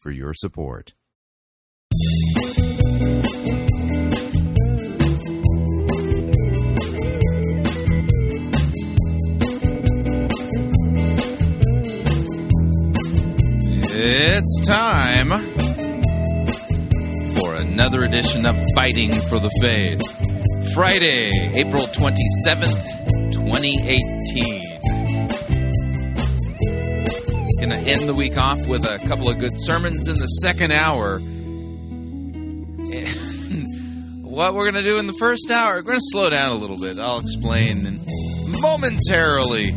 for your support. It's time for another edition of Fighting for the Faith. Friday, April 27th, 2018. Going to end the week off with a couple of good sermons in the second hour. And what we're going to do in the first hour, we're going to slow down a little bit. I'll explain momentarily.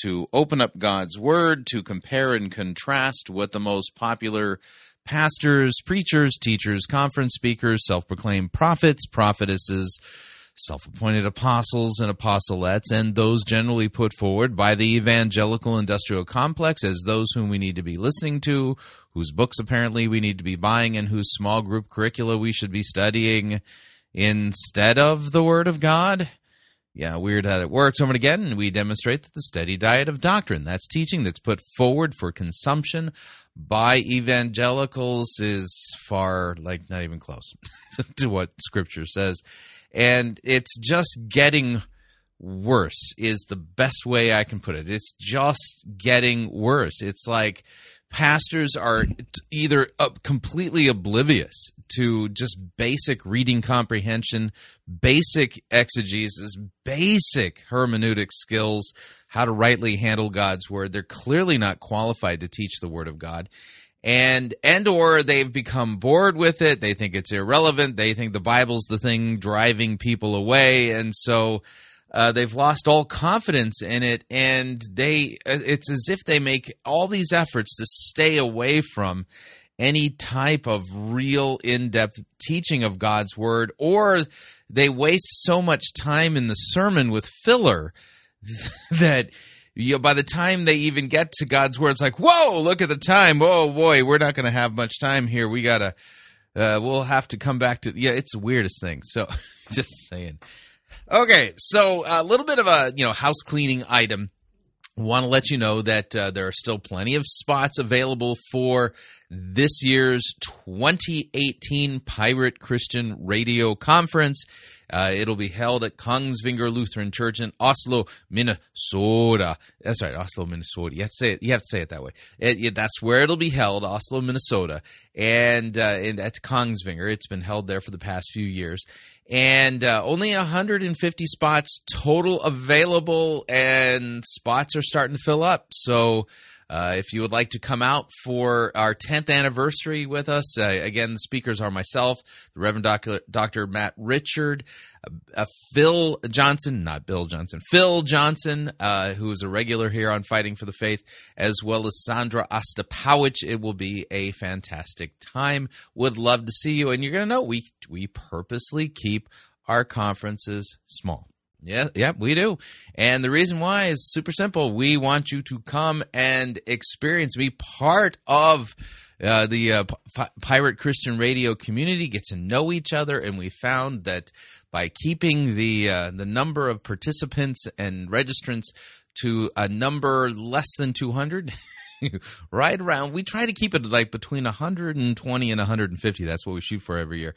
to open up God's Word, to compare and contrast what the most popular pastors, preachers, teachers, conference speakers, self-proclaimed prophets, prophetesses, self-appointed apostles and apostolettes, and those generally put forward by the evangelical industrial complex as those whom we need to be listening to, whose books apparently we need to be buying, and whose small group curricula we should be studying instead of the Word of God. Yeah, weird how that works. Over and again, we demonstrate that the steady diet of doctrine, that's teaching that's put forward for consumption by evangelicals, is far, like, not even close to what Scripture says. And it's just getting worse is the best way I can put it. It's just getting worse. It's like pastors are either completely oblivious to just basic reading comprehension, basic exegesis, basic hermeneutic skills, how to rightly handle God's Word. They're clearly not qualified to teach the Word of God. And or they've become bored with it. They think it's irrelevant. They think the Bible's the thing driving people away. And so they've lost all confidence in it, and it's as if they make all these efforts to stay away from any type of real in-depth teaching of God's Word, or they waste so much time in the sermon with filler that, you know, by the time they even get to God's Word, it's like, whoa, look at the time. Oh, boy, we're not going to have much time here. We'll have to come back to, yeah, it's the weirdest thing. So just saying. Okay, so a little bit of a house cleaning item. Want to let you know that there are still plenty of spots available for this year's 2018 Pirate Christian Radio Conference. It'll be held at Kongsvinger Lutheran Church in Oslo, Minnesota. That's right, Oslo, Minnesota. You have to say it that way. That's where it'll be held, Oslo, Minnesota, and at Kongsvinger. It's been held there for the past few years. And only 150 spots total available, and spots are starting to fill up. So if you would like to come out for our 10th anniversary with us, again, the speakers are myself, the Reverend Dr. Matt Richard, Phil Johnson, who is a regular here on Fighting for the Faith, as well as Sandra Ostapowicz. It will be a fantastic time. Would love to see you. And you're going to know we purposely keep our conferences small. Yeah, we do. And the reason why is super simple. We want you to come and experience, be part of the Pirate Christian Radio community, get to know each other, and we found that by keeping the number of participants and registrants to a number less than 200, right around. We try to keep it like between 120 and 150. That's what we shoot for every year.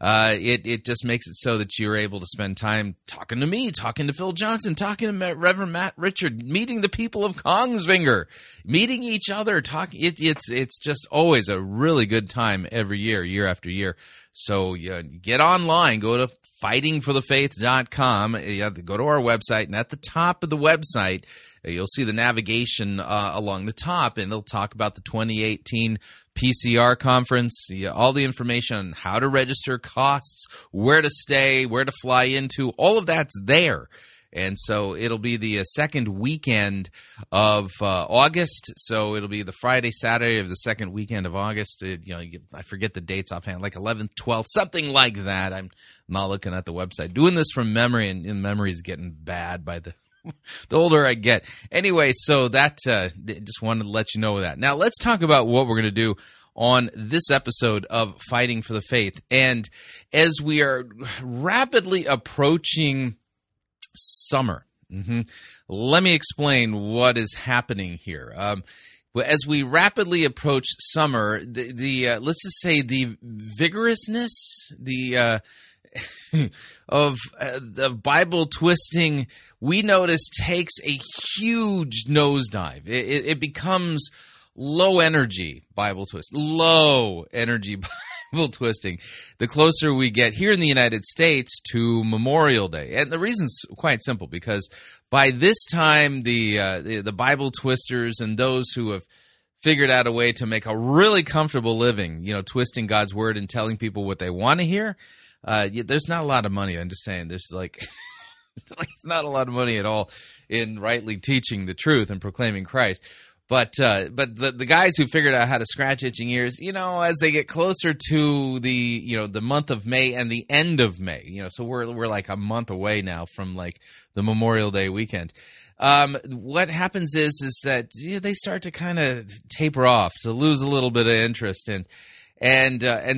It just makes it so that you're able to spend time talking to me, talking to Phil Johnson, talking to Reverend Matt Richard, meeting the people of Kongsvinger, meeting each other. It's just always a really good time every year, year after year. So get online, go to fightingforthefaith.com, you have to go to our website, and at the top of the website, you'll see the navigation along the top, and they'll talk about the 2018 PCR conference, all the information on how to register, costs, where to stay, where to fly into, all of that's there. And so it'll be the second weekend of August. So it'll be the Friday, Saturday of the second weekend of August. I forget the dates offhand, like 11th, 12th, something like that. I'm not looking at the website. Doing this from memory, and memory is getting bad by the older I get. Anyway, so that just wanted to let you know that. Now let's talk about what we're going to do on this episode of Fighting for the Faith. And as we are rapidly approaching summer. Mm-hmm. Let me explain what is happening here. As we rapidly approach summer, the let's just say the vigorousness, of the Bible twisting, we notice takes a huge nosedive. It becomes low energy Bible twist, low energy Bible twisting the closer we get here in the United States to Memorial Day. And the reason's quite simple, because by this time the Bible twisters and those who have figured out a way to make a really comfortable living, twisting God's word and telling people what they want to hear, there's not a lot of money. I'm just saying, there's like not a lot of money at all in rightly teaching the truth and proclaiming Christ. But the guys who figured out how to scratch itching ears, as they get closer to the the month of May and the end of May, so we're like a month away now from like the Memorial Day weekend. What happens is that they start to kind of taper off, to lose a little bit of interest, and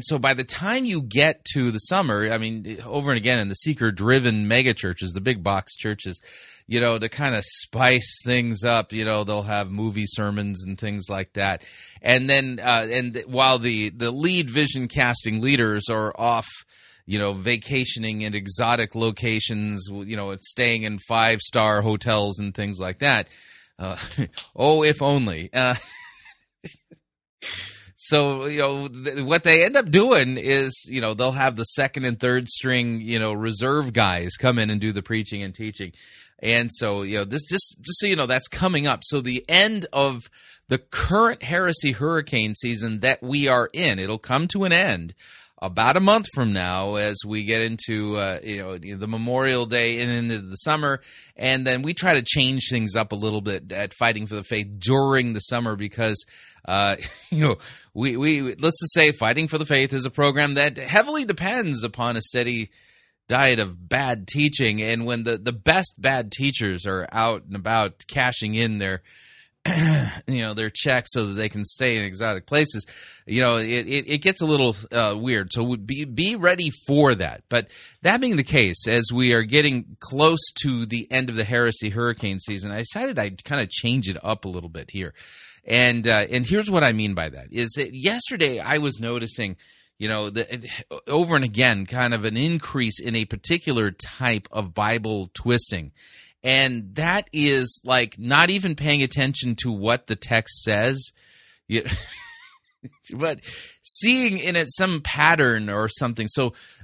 so by the time you get to the summer, I mean, over and again in the seeker-driven megachurches, the big box churches, to kind of spice things up, they'll have movie sermons and things like that. And then, while the lead vision casting leaders are off, vacationing in exotic locations, staying in 5-star hotels and things like that. Oh, if only. So, what they end up doing is, they'll have the second and third string, reserve guys come in and do the preaching and teaching. And so, this just so you know, that's coming up. So the end of the current heresy hurricane season that we are in, it'll come to an end about a month from now as we get into, the Memorial Day and into the summer. And then we try to change things up a little bit at Fighting for the Faith during the summer because, we let's just say Fighting for the Faith is a program that heavily depends upon a steady diet of bad teaching, and when the best bad teachers are out and about cashing in their their checks so that they can stay in exotic places, it gets a little weird. So be ready for that. But that being the case, as we are getting close to the end of the heresy hurricane season, I decided I'd kind of change it up a little bit here, and here's what I mean by that: is that yesterday I was noticing, over and again, kind of an increase in a particular type of Bible twisting. And that is like not even paying attention to what the text says, but seeing in it some pattern or something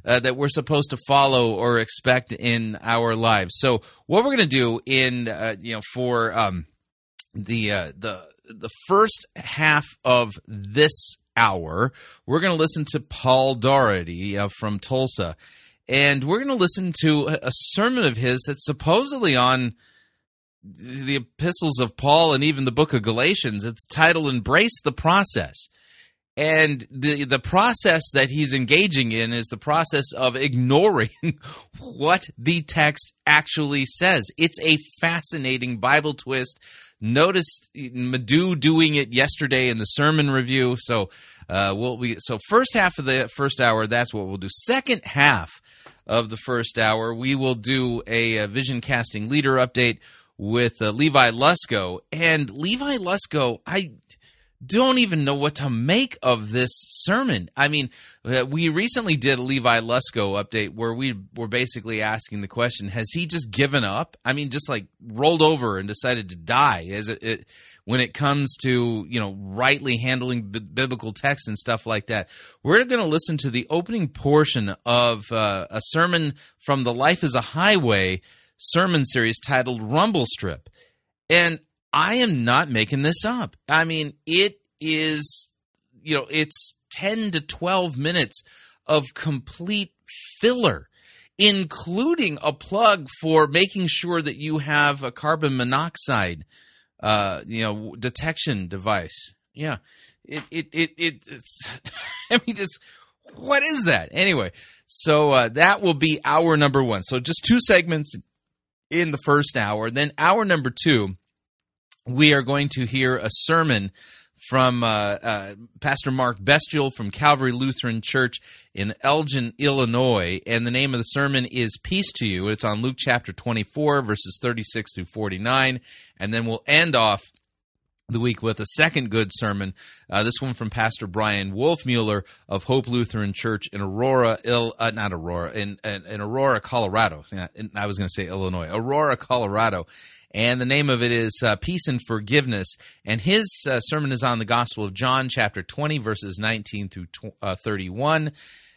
that we're supposed to follow or expect in our lives. So what we're going to do in, for the first half of this hour, we're going to listen to Paul Daugherty from Tulsa, and we're going to listen to a sermon of his that's supposedly on the epistles of Paul and even the book of Galatians. It's titled Embrace the Process, and the process that he's engaging in is the process of ignoring what the text actually says. It's a fascinating Bible twist. Noticed Madu doing it yesterday in the sermon review. So first half of the first hour, that's what we'll do. Second half of the first hour, we will do a vision casting leader update. with Levi Lusko. And Levi Lusko, I don't even know what to make of this sermon. I mean, we recently did a Levi Lusko update where we were basically asking the question, has he just given up? I mean, just like rolled over and decided to die when it comes to, you know, rightly handling biblical text and stuff like that. We're going to listen to the opening portion of a sermon from the Life is a Highway sermon series titled Rumble Strip. And I am not making this up. I mean, it is, you know, it's 10 to 12 minutes of complete filler, including a plug for making sure that you have a carbon monoxide, detection device. Yeah. It's, I mean, just what is that? Anyway, so that will be hour number one. So just two segments in the first hour. Then hour number two, we are going to hear a sermon from Pastor Mark Bestul from Calvary Lutheran Church in Elgin, Illinois, and the name of the sermon is Peace to You. It's on Luke chapter 24, verses 36 through 49, and then we'll end off the week with a second good sermon, this one from Pastor Brian Wolfmueller of Hope Lutheran Church in Aurora, Colorado. I was going to say Illinois. Aurora, Colorado. And the name of it is Peace and Forgiveness. And his sermon is on the Gospel of John, chapter 20, verses 19 through 31.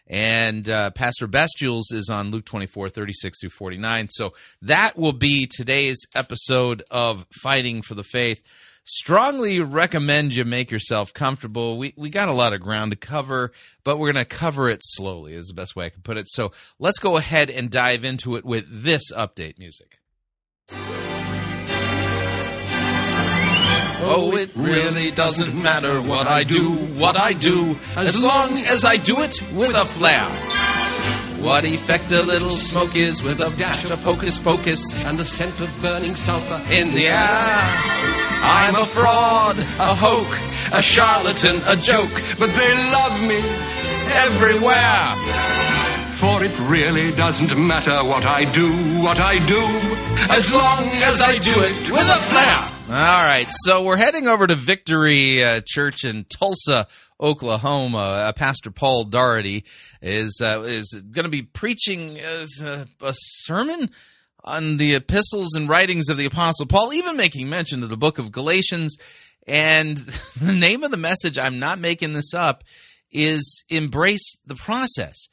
And Pastor Bestul's is on Luke 24, 36 through 49. So that will be today's episode of Fighting for the Faith. Strongly recommend you make yourself comfortable. We got a lot of ground to cover, but we're going to cover it slowly is the best way I can put it. So let's go ahead and dive into it with this update music. Oh, it really doesn't matter what I do, as long as I do it with a flair. What effect a little smoke is with a dash of hocus pocus and the scent of burning sulfur in the air. I'm a fraud, a hoke, a charlatan, a joke, but they love me everywhere. For it really doesn't matter what I do, as long as I do it with a flair. All right, so we're heading over to Victory Church in Tulsa, Oklahoma. Pastor Paul Daugherty is going to be preaching a sermon on the epistles and writings of the Apostle Paul, even making mention of the book of Galatians. And the name of the message, I'm not making this up, is Embrace the Process.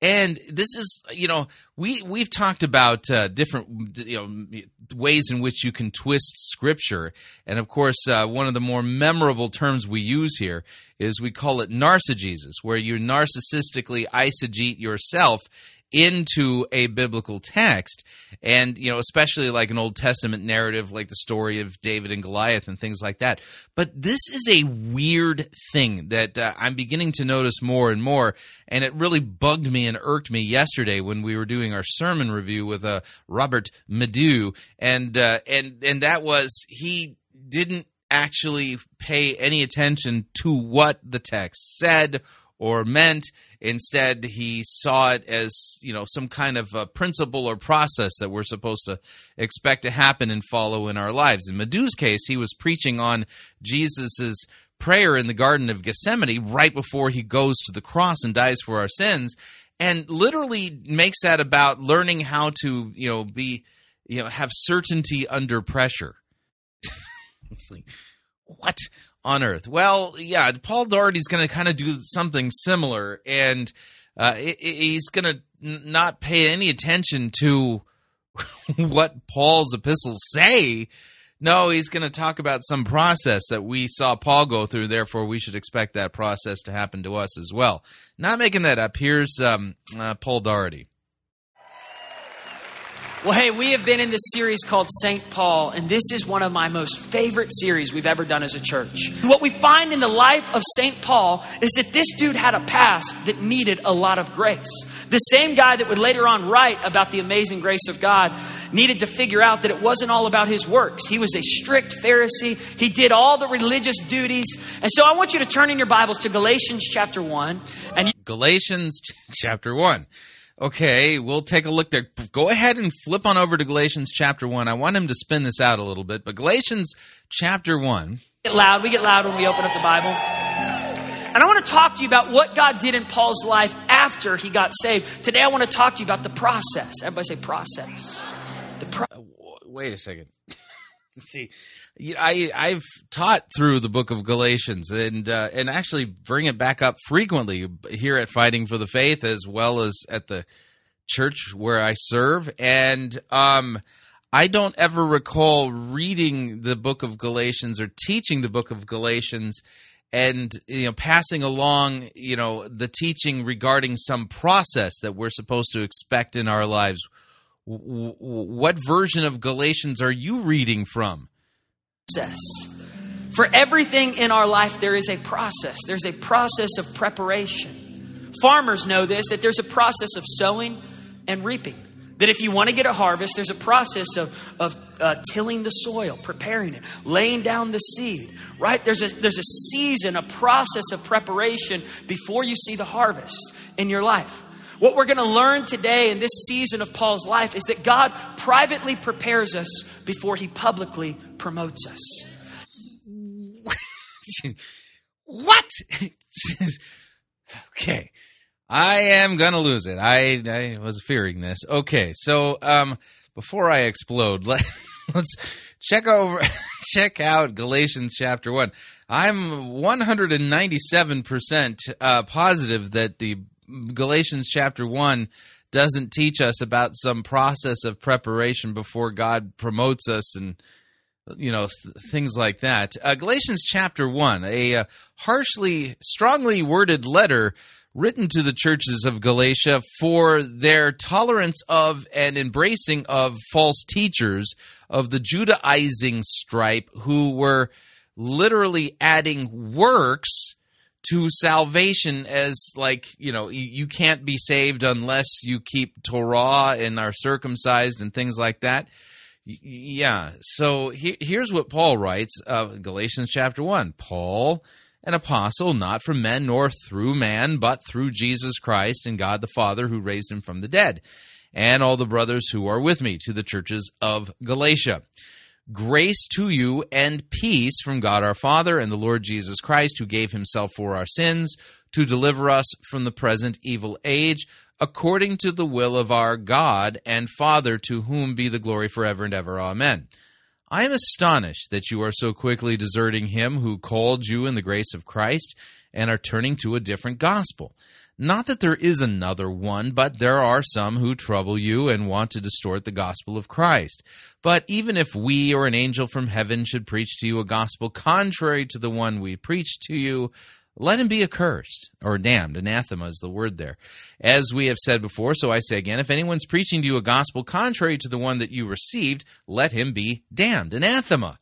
And this is, you know, we've talked about different, you know, ways in which you can twist Scripture. And, of course, one of the more memorable terms we use here is we call it narcissism, where you narcissistically eisegete yourself into a biblical text. And, you know, especially like an Old Testament narrative like the story of David and Goliath and things like that. But this is a weird thing that I'm beginning to notice more and more, and it really bugged me and irked me yesterday when we were doing our sermon review with Robert Madu, and that was he didn't actually pay any attention to what the text said or meant. Instead, he saw it as, you know, some kind of a principle or process that we're supposed to expect to happen and follow in our lives. In Madu's case, he was preaching on Jesus's prayer in the Garden of Gethsemane right before he goes to the cross and dies for our sins, and literally makes that about learning how to, you know, be, you know, have certainty under pressure. It's like, what on earth? Well, yeah, Paul Daugherty's going to kind of do something similar, and he's going to not pay any attention to what Paul's epistles say. No, he's going to talk about some process that we saw Paul go through, therefore we should expect that process to happen to us as well. Not making that up. Here's Paul Daugherty. Well, hey, we have been in this series called St. Paul, and this is one of my most favorite series we've ever done as a church. What we find in the life of St. Paul is that this dude had a past that needed a lot of grace. The same guy that would later on write about the amazing grace of God needed to figure out that it wasn't all about his works. He was a strict Pharisee. He did all the religious duties. And so I want you to turn in your Bibles to Galatians chapter 1. Galatians chapter 1. Okay, we'll take a look there. Go ahead and flip on over to Galatians chapter 1. I want him to spin this out a little bit, but Galatians chapter 1. We get loud when we open up the Bible. And I want to talk to you about what God did in Paul's life after he got saved. Today I want to talk to you about the process. Everybody say process. Wait a second. See, I've taught through the book of Galatians and actually bring it back up frequently here at Fighting for the Faith as well as at the church where I serve. And I don't ever recall reading the book of Galatians or teaching the book of Galatians and passing along the teaching regarding some process that we're supposed to expect in our lives. What version of Galatians are you reading from? For everything in our life, there is a process. There's a process of preparation. Farmers know this, that there's a process of sowing and reaping. That if you want to get a harvest, there's a process of tilling the soil, preparing it, laying down the seed, right? There's a season, a process of preparation before you see the harvest in your life. What we're going to learn today in this season of Paul's life is that God privately prepares us before he publicly promotes us. What? Okay. I am going to lose it. I was fearing this. Okay. So before I explode, let's check out Galatians chapter 1. I'm 197% positive that the Galatians chapter 1 doesn't teach us about some process of preparation before God promotes us and, things like that. Galatians chapter 1, a strongly worded letter written to the churches of Galatia for their tolerance of and embracing of false teachers of the Judaizing stripe who were literally adding works to salvation as you can't be saved unless you keep Torah and are circumcised and things like that. Yeah, so here's what Paul writes, Galatians chapter 1. Paul, an apostle, not from men nor through man, but through Jesus Christ and God the Father who raised him from the dead, and all the brothers who are with me, to the churches of Galatia. Grace to you and peace from God our Father and the Lord Jesus Christ, who gave himself for our sins to deliver us from the present evil age, according to the will of our God and Father, to whom be the glory forever and ever. Amen. I am astonished that you are so quickly deserting him who called you in the grace of Christ and are turning to a different gospel. Not that there is another one, but there are some who trouble you and want to distort the gospel of Christ. But even if we or an angel from heaven should preach to you a gospel contrary to the one we preach to you, let him be accursed, or damned. Anathema is the word there. As we have said before, so I say again, if anyone's preaching to you a gospel contrary to the one that you received, let him be damned. Anathema.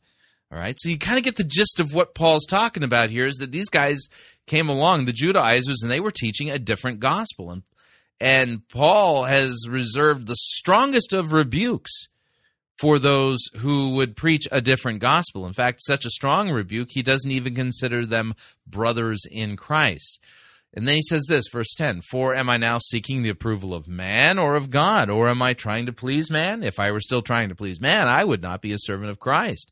All right, so you kind of get the gist of what Paul's talking about here, is that these guys came along, the Judaizers, and they were teaching a different gospel. And Paul has reserved the strongest of rebukes for those who would preach a different gospel. In fact, such a strong rebuke, he doesn't even consider them brothers in Christ. And then he says this, verse 10, For am I now seeking the approval of man or of God? Or am I trying to please man? If I were still trying to please man, I would not be a servant of Christ.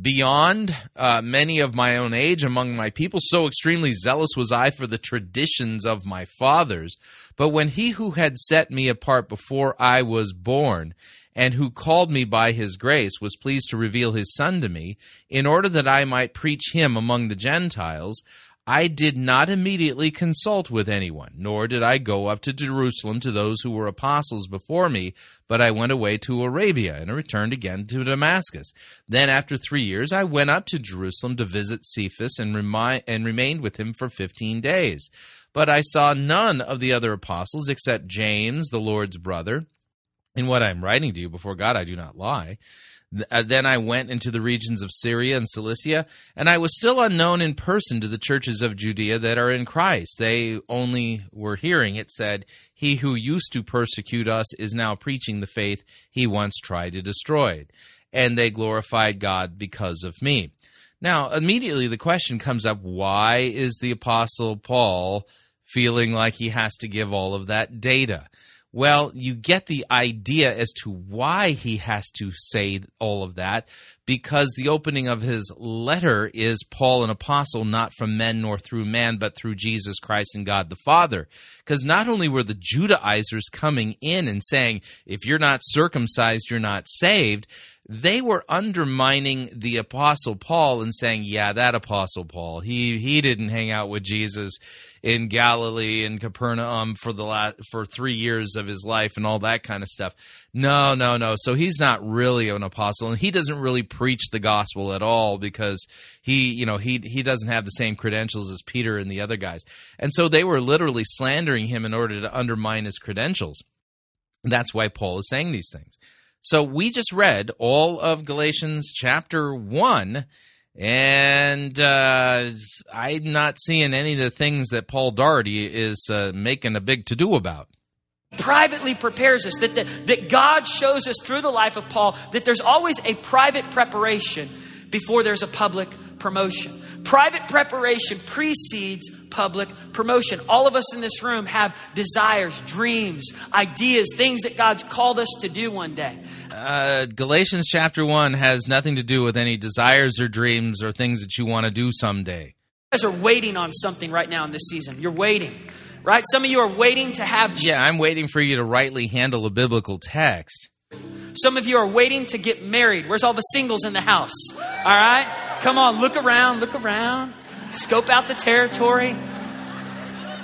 beyond many of my own age among my people, so extremely zealous was I for the traditions of my fathers. But when he who had set me apart before I was born, and who called me by his grace, was pleased to reveal his Son to me, in order that I might preach him among the Gentiles, I did not immediately consult with anyone, nor did I go up to Jerusalem to those who were apostles before me, but I went away to Arabia and returned again to Damascus. Then after 3 years I went up to Jerusalem to visit Cephas and remained with him for 15 days. But I saw none of the other apostles except James, the Lord's brother. In what I am writing to you before God, I do not lie. Then I went into the regions of Syria and Cilicia, and I was still unknown in person to the churches of Judea that are in Christ. They only were hearing. It said, he who used to persecute us is now preaching the faith he once tried to destroy. And they glorified God because of me. Now, immediately the question comes up, why is the Apostle Paul feeling like he has to give all of that data? Well, you get the idea as to why he has to say all of that, because the opening of his letter is Paul, an apostle, not from men nor through man, but through Jesus Christ and God the Father. Because not only were the Judaizers coming in and saying, if you're not circumcised, you're not saved, they were undermining the Apostle Paul and saying, yeah, that Apostle Paul, he didn't hang out with Jesus in Galilee and Capernaum for 3 years of his life and all that kind of stuff. No. So he's not really an apostle, and he doesn't really preach the gospel at all because he doesn't have the same credentials as Peter and the other guys. And so they were literally slandering him in order to undermine his credentials. That's why Paul is saying these things. So we just read all of Galatians chapter 1, and I'm not seeing any of the things that Paul Daugherty is making a big to-do about. Privately prepares us, that God shows us through the life of Paul that there's always a private preparation before there's a public promotion. Private preparation precedes public promotion. All of us in this room have desires, dreams, ideas, things that God's called us to do one day. Galatians chapter 1 has nothing to do with any desires or dreams or things that you want to do someday. You guys are waiting on something right now in this season. You're waiting, right? Some of you are waiting to have... Yeah, I'm waiting for you to rightly handle a biblical text. Some of you are waiting to get married. Where's all the singles in the house? All right? Come on, look around, scope out the territory.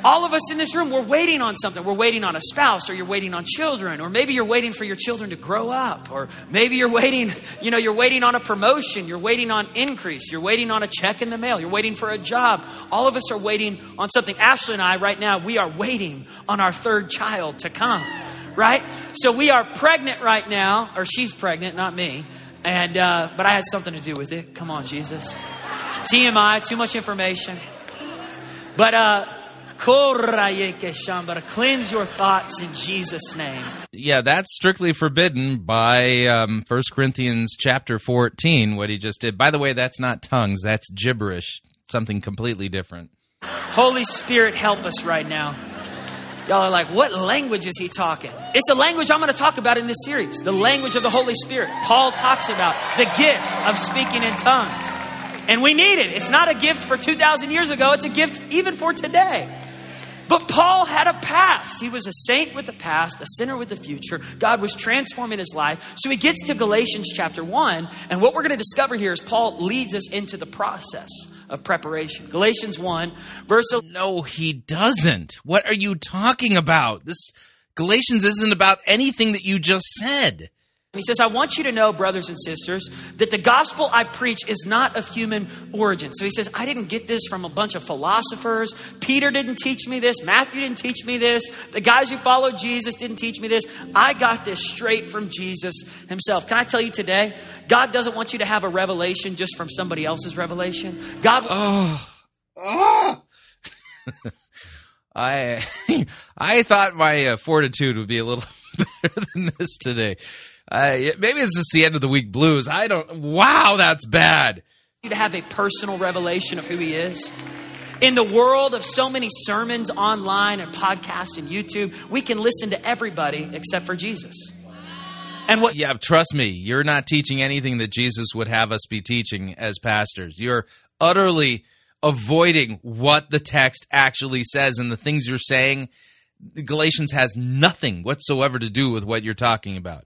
All of us in this room, we're waiting on something. We're waiting on a spouse, or you're waiting on children, or maybe you're waiting for your children to grow up, or maybe you're waiting, you're waiting on a promotion, you're waiting on increase, you're waiting on a check in the mail, you're waiting for a job. All of us are waiting on something. Ashley and I, right now, we are waiting on our third child to come, right? So we are pregnant right now, or she's pregnant, not me. And, but I had something to do with it. Come on, Jesus. TMI, too much information. But, cleanse your thoughts in Jesus' name. Yeah, that's strictly forbidden by 1 Corinthians chapter 14, what he just did. By the way, that's not tongues, that's gibberish, something completely different. Holy Spirit, help us right now. Y'all are like, what language is he talking? It's a language I'm going to talk about in this series, the language of the Holy Spirit. Paul talks about the gift of speaking in tongues. And we need it. It's not a gift for 2,000 years ago. It's a gift even for today. But Paul had a past. He was a saint with the past, a sinner with the future. God was transforming his life. So he gets to Galatians chapter 1. And what we're going to discover here is Paul leads us into the process of preparation. Galatians 1, verse... No, he doesn't. What are you talking about? This Galatians isn't about anything that you just said. He says, I want you to know, brothers and sisters, that the gospel I preach is not of human origin. So he says, I didn't get this from a bunch of philosophers. Peter didn't teach me this. Matthew didn't teach me this. The guys who followed Jesus didn't teach me this. I got this straight from Jesus himself. Can I tell you today, God doesn't want you to have a revelation just from somebody else's revelation. God... I thought my fortitude would be a little better than this today. Maybe it's just the end of the week blues. Wow, that's bad. You to have a personal revelation of who he is. In the world of so many sermons online and podcasts and YouTube, we can listen to everybody except for Jesus. And what? Yeah, trust me, you're not teaching anything that Jesus would have us be teaching as pastors. You're utterly avoiding what the text actually says, and the things you're saying, Galatians has nothing whatsoever to do with what you're talking about.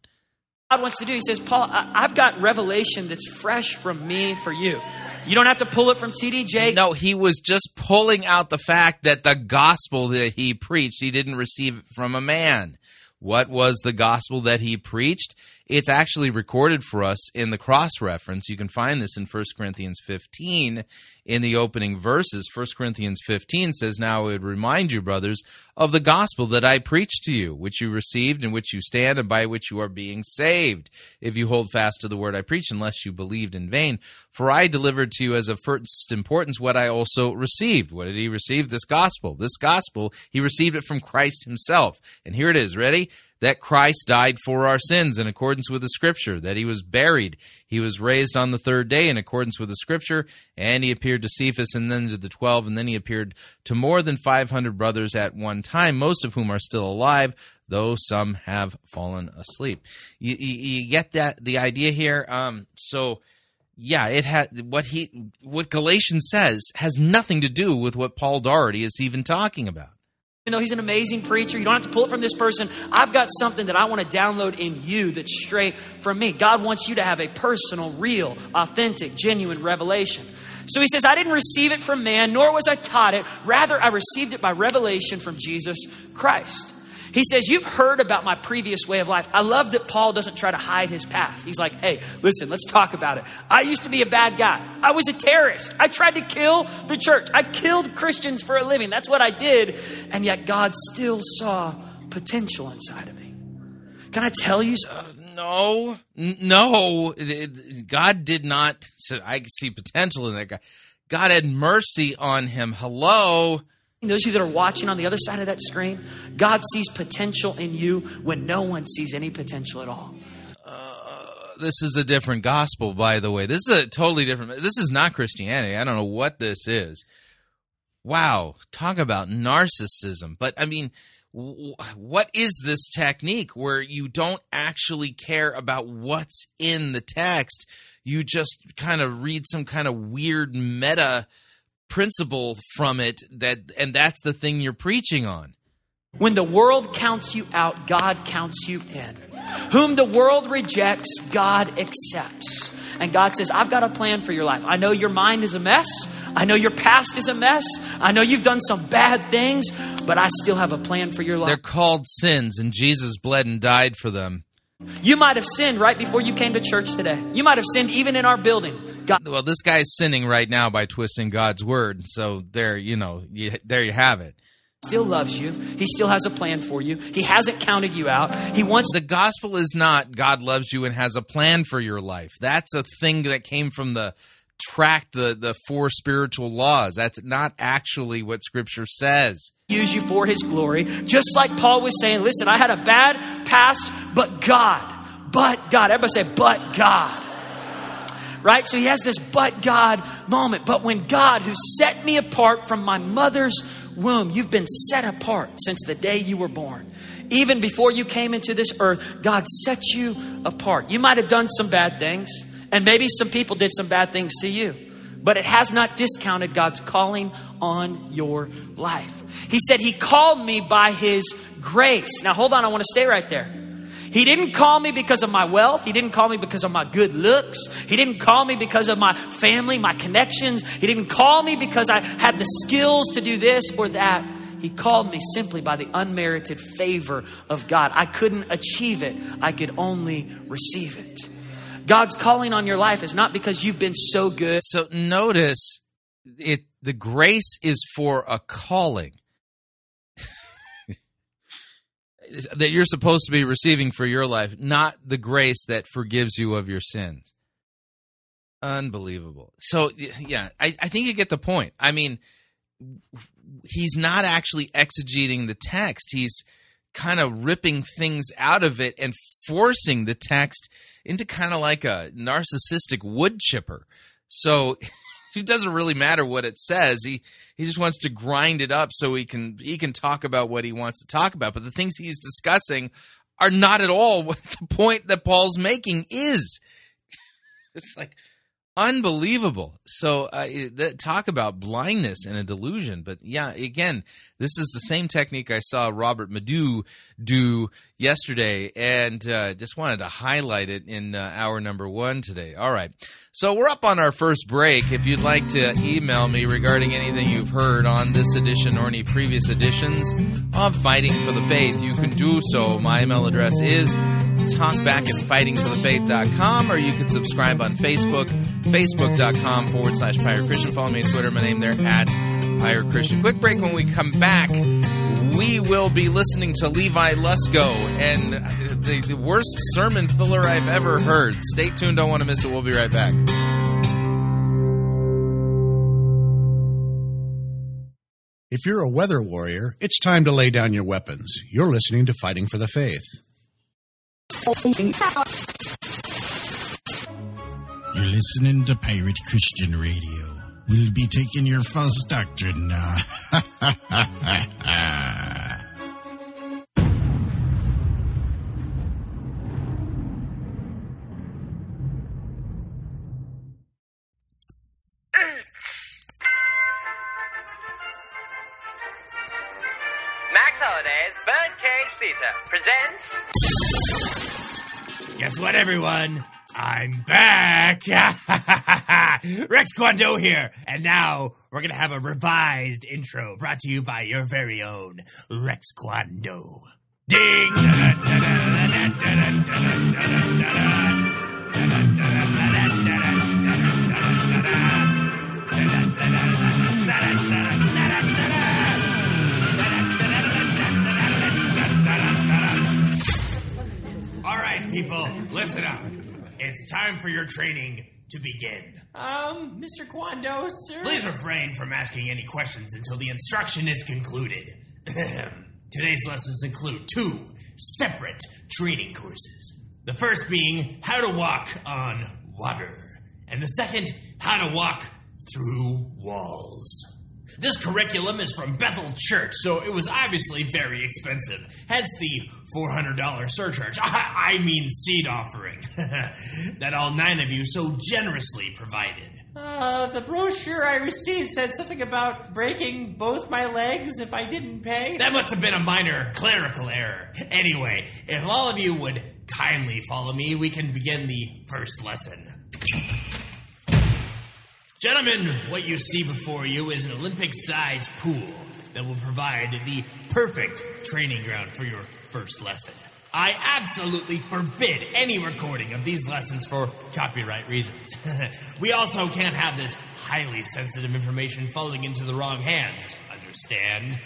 God wants to do. He says, Paul, I've got revelation that's fresh from me for you. You don't have to pull it from TDJ. No, he was just pulling out the fact that the gospel that he preached, he didn't receive it from a man. What was the gospel that he preached? It's actually recorded for us in the cross-reference. You can find this in 1 Corinthians 15 in the opening verses. 1 Corinthians 15 says, "Now I would remind you, brothers, of the gospel that I preached to you, which you received, in which you stand, and by which you are being saved, if you hold fast to the word I preached, unless you believed in vain. For I delivered to you as of first importance what I also received." What did he receive? This gospel. This gospel, he received it from Christ himself. And here it is. Ready? That Christ died for our sins in accordance with the Scripture, that he was buried, he was raised on the third day in accordance with the Scripture, and he appeared to Cephas and then to the 12, and then he appeared to more than 500 brothers at one time, most of whom are still alive, though some have fallen asleep. You get that, the idea here? Yeah, it had what Galatians says has nothing to do with what Paul Daugherty is even talking about. You know, he's an amazing preacher. You don't have to pull it from this person. I've got something that I want to download in you that's straight from me. God wants you to have a personal, real, authentic, genuine revelation. So he says, I didn't receive it from man, nor was I taught it. Rather, I received it by revelation from Jesus Christ. He says, you've heard about my previous way of life. I love that Paul doesn't try to hide his past. He's like, hey, listen, let's talk about it. I used to be a bad guy. I was a terrorist. I tried to kill the church. I killed Christians for a living. That's what I did. And yet God still saw potential inside of me. Can I tell you something? No. God did not. So I see potential in that guy. God had mercy on him. Hello. Those of you that are watching on the other side of that screen, God sees potential in you when no one sees any potential at all. This is a different gospel, by the way. This is a totally different. This is not Christianity. I don't know what this is. Wow. Talk about narcissism. But, I mean, what is this technique where you don't actually care about what's in the text? You just kind of read some kind of weird meta principle from it, and that's the thing you're preaching on. When the world counts you out, God counts you in. Whom the world rejects, God accepts. And God says, I've got a plan for your life. I know your mind is a mess. I know your past is a mess. I know you've done some bad things, but I still have a plan for your life. They're called sins, and Jesus bled and died for them. You might have sinned right before you came to church today. You might have sinned even in our building. God. Well, this guy's sinning right now by twisting God's word. So there, there you have it. Still loves you. He still has a plan for you. He hasn't counted you out. He wants. The gospel is not God loves you and has a plan for your life. That's a thing that came from the tract, the four spiritual laws. That's not actually what Scripture says. Use you for his glory. Just like Paul was saying, listen, I had a bad past, but God, everybody say, but God, right? So he has this but God moment. But when God, who set me apart from my mother's womb, you've been set apart since the day you were born. Even before you came into this earth, God set you apart. You might have done some bad things, and maybe some people did some bad things to you. But it has not discounted God's calling on your life. He said, he called me by his grace. Now, hold on. I want to stay right there. He didn't call me because of my wealth. He didn't call me because of my good looks. He didn't call me because of my family, my connections. He didn't call me because I had the skills to do this or that. He called me simply by the unmerited favor of God. I couldn't achieve it. I could only receive it. God's calling on your life is not because you've been so good. So notice, the grace is for a calling that you're supposed to be receiving for your life, not the grace that forgives you of your sins. Unbelievable. So, yeah, I think you get the point. I mean, he's not actually exegeting the text. He's kind of ripping things out of it and forcing the text into kind of like a narcissistic wood chipper. So it doesn't really matter what it says. He just wants to grind it up so he can talk about what he wants to talk about. But the things he's discussing are not at all what the point that Paul's making is. It's like unbelievable. So talk about blindness and a delusion. But yeah, again, this is the same technique I saw Robert Madu do yesterday, and just wanted to highlight it in hour number one today. All right. So we're up on our first break. If you'd like to email me regarding anything you've heard on this edition or any previous editions of Fighting for the Faith, you can do so. My email address is talk back at fightingforthefaith.com, or you can subscribe on Facebook, facebook.com/Pirate Christian. Follow me on Twitter. My name there at Pirate Christian. Quick break. When we come back, we will be listening to Levi Lusko and the worst sermon filler I've ever heard. Stay tuned. Don't want to miss it. We'll be right back. If you're a weather warrior, it's time to lay down your weapons. You're listening to Fighting for the Faith. You're listening to Pirate Christian Radio. We'll be taking your false doctrine now. Max Holiday's Birdcage Theater presents... Guess what, everyone? I'm back! Rex Kwando here, and now we're going to have a revised intro brought to you by your very own Rex Kwando. Ding! All right, people, listen up. It's time for your training to begin. Mr. Kwando, sir? Please refrain from asking any questions until the instruction is concluded. Today's lessons include two separate training courses. The first being how to walk on water, and the second, how to walk through walls. This curriculum is from Bethel Church, so it was obviously very expensive, hence the $400 surcharge. I mean seed offering, that all nine of you so generously provided. The brochure I received said something about breaking both my legs if I didn't pay. That must have been a minor clerical error. Anyway, if all of you would kindly follow me, we can begin the first lesson. Gentlemen, what you see before you is an Olympic-sized pool that will provide the perfect training ground for your first lesson. I absolutely forbid any recording of these lessons for copyright reasons. We also can't have this highly sensitive information falling into the wrong hands, understand?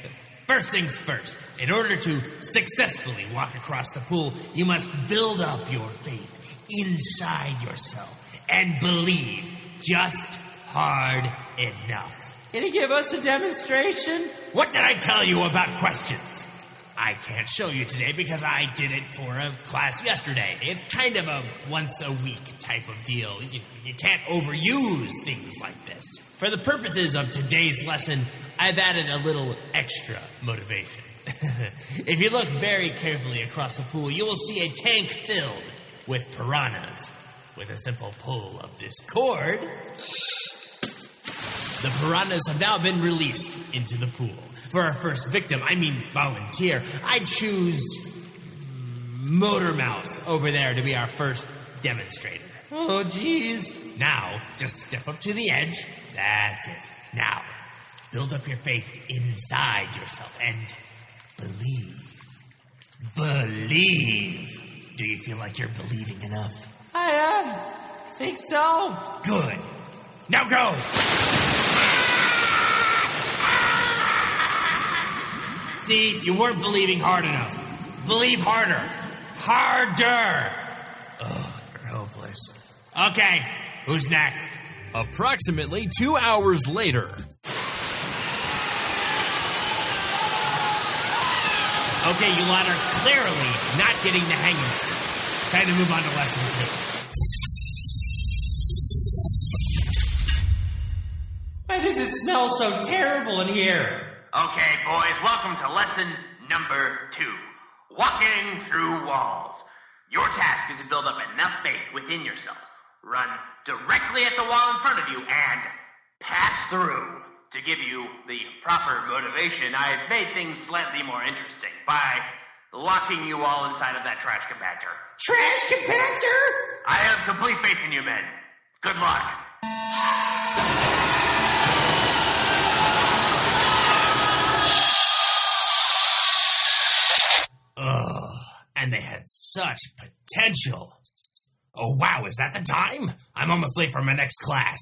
First things first, in order to successfully walk across the pool, you must build up your faith inside yourself and believe just hard enough. Can you give us a demonstration? What did I tell you about questions? I can't show you today because I did it for a class yesterday. It's kind of a once-a-week type of deal. You can't overuse things like this. For the purposes of today's lesson, I've added a little extra motivation. If you look very carefully across the pool, you will see a tank filled with piranhas. With a simple pull of this cord, the piranhas have now been released into the pool. For our first victim, I mean volunteer, I choose Motormouth over there to be our first demonstrator. Oh, geez. Now, just step up to the edge. That's it. Now, build up your faith inside yourself and believe. Believe. Do you feel like you're believing enough? I am. Think so. Good. Now go. See, you weren't believing hard enough. Believe harder. Harder. Oh, you're hopeless. Okay, who's next? Approximately 2 hours later. Okay, you lot are clearly not getting the hang of it. Time to move on to lesson 2. Why does it smell so terrible in here? Okay, boys, welcome to lesson number 2, walking through walls. Your task is to build up enough faith within yourself, run directly at the wall in front of you, and pass through. To give you the proper motivation, I've made things slightly more interesting by locking you all inside of that trash compactor. Trash compactor? I have complete faith in you, men. Good luck. And they had such potential. Oh, wow, is that the time? I'm almost late for my next class.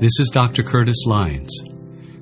This is Dr. Curtis Lyons.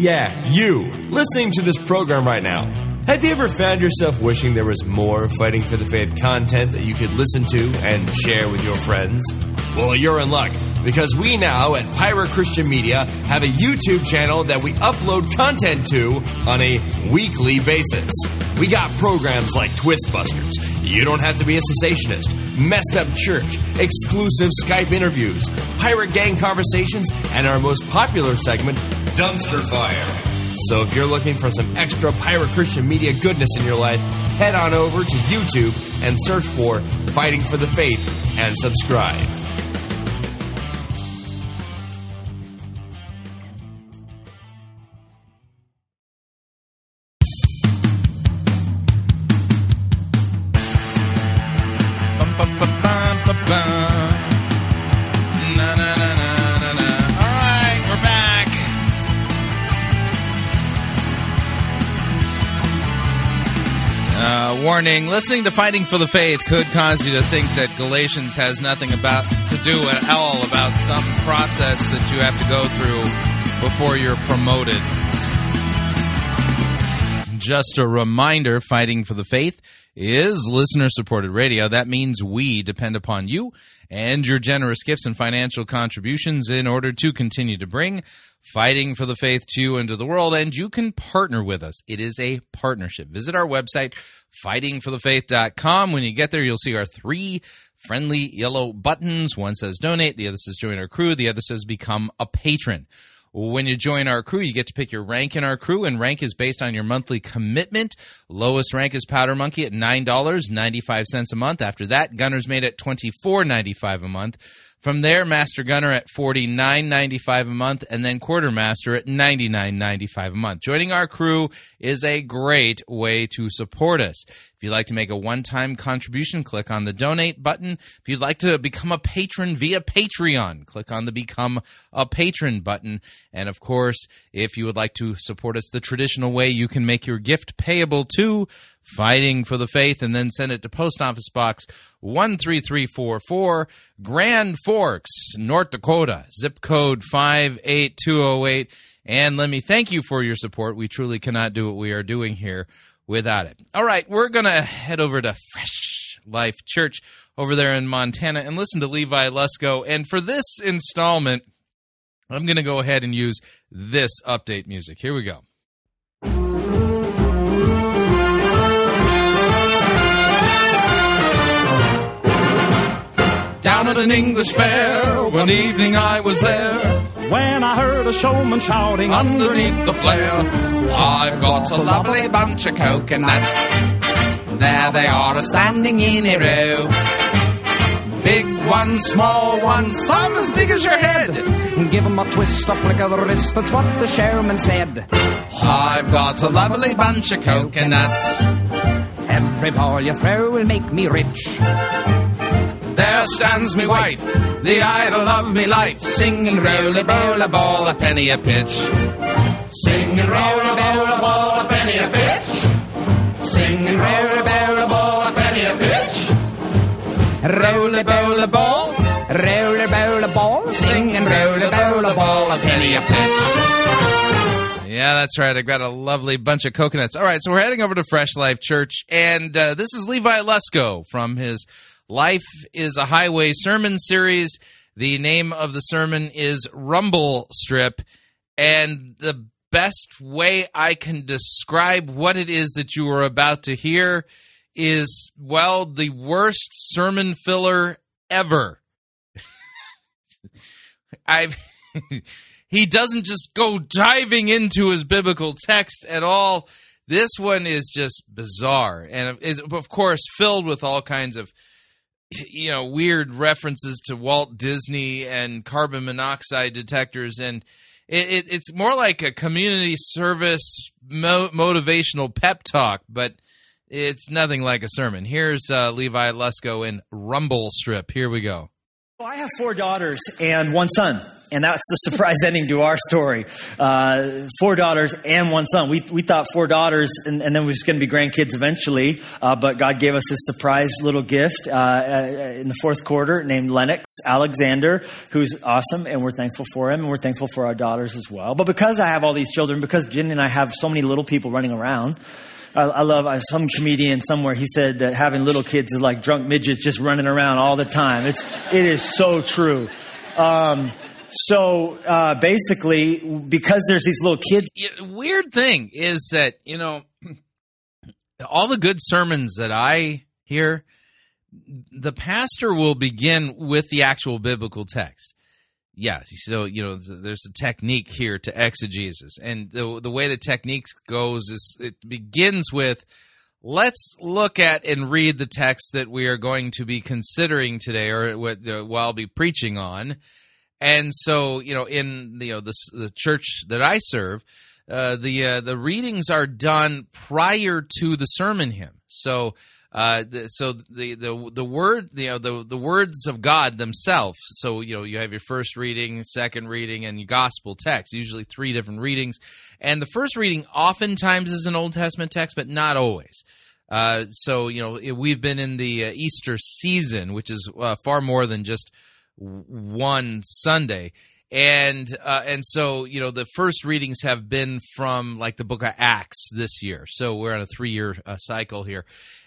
Yeah, you, listening to this program right now. Have you ever found yourself wishing there was more Fighting for the Faith content that you could listen to and share with your friends? Well, you're in luck, because we now at Pirate Christian Media have a YouTube channel that we upload content to on a weekly basis. We got programs like Twist Busters, You Don't Have to Be a Cessationist, Messed Up Church, exclusive Skype interviews, Pirate Gang Conversations, and our most popular segment, Dumpster Fire. So if you're looking for some extra Pirate Christian Media goodness in your life, head on over to YouTube and search for Fighting for the Faith and subscribe. Warning, listening to Fighting for the Faith could cause you to think that Galatians has nothing about to do at all about some process that you have to go through before you're promoted. Just a reminder, Fighting for the Faith is listener-supported radio. That means we depend upon you and your generous gifts and financial contributions in order to continue to bring Fighting for the Faith to you and to the world, and you can partner with us. It is a partnership. Visit our website, fightingforthefaith.com. When you get there, you'll see our three friendly yellow buttons. One says donate, the other says join our crew, the other says become a patron. When you join our crew, you get to pick your rank in our crew, and rank is based on your monthly commitment. Lowest rank is Powder Monkey at $9.95 a month. After that, Gunner's Mate at $24.95 a month. From there, Master Gunner at $49.95 a month, and then Quartermaster at $99.95 a month. Joining our crew is a great way to support us. If you'd like to make a one-time contribution, click on the Donate button. If you'd like to become a patron via Patreon, click on the Become a Patron button. And, of course, if you would like to support us the traditional way, you can make your gift payable to Fighting for the Faith, and then send it to Post Office Box 13344, Grand Forks, North Dakota, zip code 58208. And let me thank you for your support. We truly cannot do what we are doing here without it. All right, we're going to head over to Fresh Life Church over there in Montana and listen to Levi Lusko. And for this installment, I'm going to go ahead and use this update music. Here we go. Down at an English fair, one evening I was there, when I heard a showman shouting underneath the flare, I've got a lovely bunch of coconuts, there they are a-standing in a row. Big one, small one, some as big as your head, give 'em a twist, a flick of the wrist, that's what the showman said. I've got a lovely bunch of coconuts, every ball you throw will make me rich. There stands me wife, the idol of me life, singing roll-a-roll-a-ball, a penny a pitch. Singing roll-a-roll-a-ball, a penny a pitch. Singing roll-a-roll-a-ball, a penny a pitch. roller, bowler, ball. Roller, bowler, ball. Sing and roller, bowler, ball. A penny a pitch. Yeah, that's right. I've got a lovely bunch of coconuts. All right, so we're heading over to Fresh Life Church, and this is Levi Lusko from his Life is a Highway sermon series. The name of the sermon is Rumble Strip, and the best way I can describe what it is that you are about to hear is, well, the worst sermon filler ever. He doesn't just go diving into his biblical text at all. This one is just bizarre and is, of course, filled with all kinds of, you know, weird references to Walt Disney and carbon monoxide detectors, and it's more like a community service motivational pep talk, but it's nothing like a sermon. Here's Levi Lusko in Rumble Strip. Here we go. Well, I have 4 daughters and 1 son, and that's the surprise ending to our story. 4 daughters and 1 son. We thought 4 daughters, and then we was going to be grandkids eventually, but God gave us this surprise little gift in the 4th quarter named Lennox Alexander, who's awesome, and we're thankful for him, and we're thankful for our daughters as well. But because I have all these children, because Jen and I have so many little people running around, I love some comedian somewhere. He said that having little kids is like drunk midgets just running around all the time. It is so true. So basically, because there's these little kids. Weird thing is that, you know, all the good sermons that I hear, the pastor will begin with the actual biblical text. Yeah, so, you know, there's a technique here to exegesis, and the way the technique goes is it begins with, let's look at and read the text that we are going to be considering today, or what I'll be preaching on. And so, you know, in the church that I serve, the readings are done prior to the sermon hymn. So. So the word, you know, the words of God themselves. So, you know, you have your first reading, second reading, and your gospel text, usually 3 different readings. And the first reading oftentimes is an Old Testament text, but not always. So, you know, we've been in the Easter season, which is far more than just one Sunday. And so, you know, the first readings have been from like the book of Acts this year. So we're on a 3-year cycle here.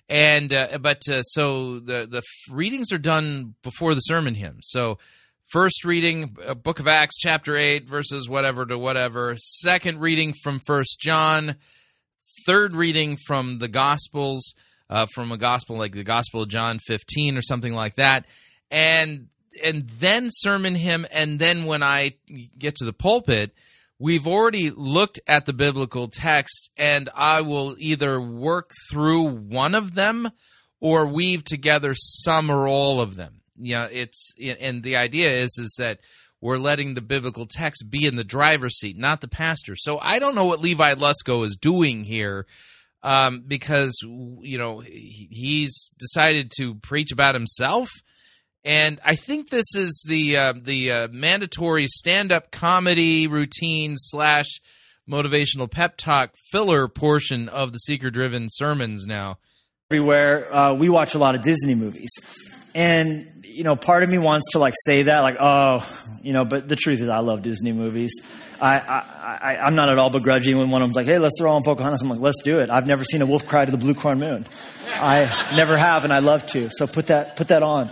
And so the readings are done before the sermon hymn. So first reading, book of Acts, chapter 8, verses whatever to whatever. Second reading from 1 John. Third reading from the Gospels, from a gospel like the Gospel of John 15 or something like that. And then sermon hymn, and then when I get to the pulpit, we've already looked at the biblical text, and I will either work through one of them or weave together some or all of them. Yeah, and the idea is that we're letting the biblical text be in the driver's seat, not the pastor. So I don't know what Levi Lusko is doing here, because, you know, he's decided to preach about himself. And I think this is the mandatory stand-up comedy routine / motivational pep talk filler portion of the seeker-driven sermons now. Everywhere, we watch a lot of Disney movies. And, you know, part of me wants to, like, say that, like, oh, you know, but the truth is I love Disney movies. I'm not at all begrudging when one of them's like, hey, let's throw on Pocahontas. I'm like, let's do it. I've never seen a wolf cry to the blue-corn moon. I never have, and I love to. So put that on.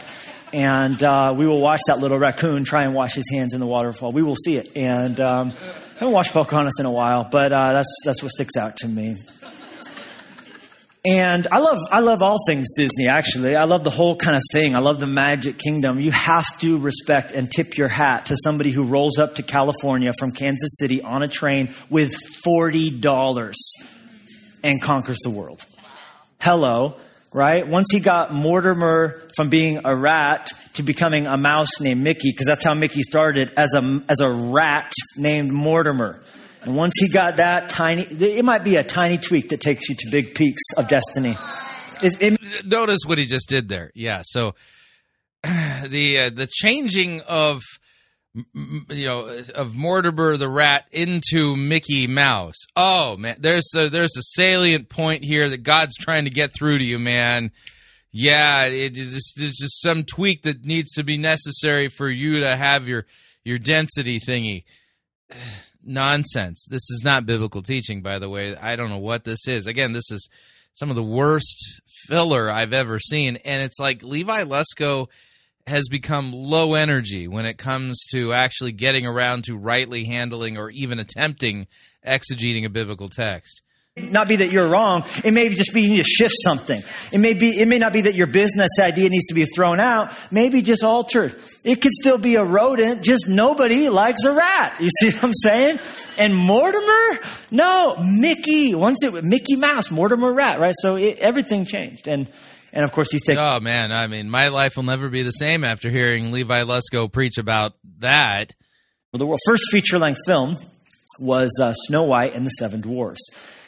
And we will watch that little raccoon try and wash his hands in the waterfall. We will see it. And I haven't watched Pocahontas in a while, but that's what sticks out to me. And I love all things Disney, actually. I love the whole kind of thing. I love the Magic Kingdom. You have to respect and tip your hat to somebody who rolls up to California from Kansas City on a train with $40 and conquers the world. Hello. Right? Once he got Mortimer from being a rat to becoming a mouse named Mickey, because that's how Mickey started, as a rat named Mortimer. And once he got that tiny, it might be a tiny tweak that takes you to big peaks of destiny. Notice what he just did there. Yeah. So the changing of, you know, of Mortimer the rat into Mickey Mouse. Oh man, there's a salient point here that God's trying to get through to you, man. yeah, there's just some tweak that needs to be necessary for you to have your density thingy. Nonsense. This is not biblical teaching, by the way. I don't know what this is. Again, this is some of the worst filler I've ever seen. And it's like Levi Lusko has become low energy when it comes to actually getting around to rightly handling or even attempting exegeting a biblical text. Not be that you're wrong. It may just be you need to shift something. It may not be that your business idea needs to be thrown out. Maybe just altered. It could still be a rodent. Just nobody likes a rat. You see what I'm saying? And Mortimer? No, Mickey. Once it was Mickey Mouse, Mortimer rat, right? So everything changed. And of course he's taking. Oh man, I mean, my life will never be the same after hearing Levi Lusko preach about that. Well, the first feature-length film was Snow White and the Seven Dwarfs.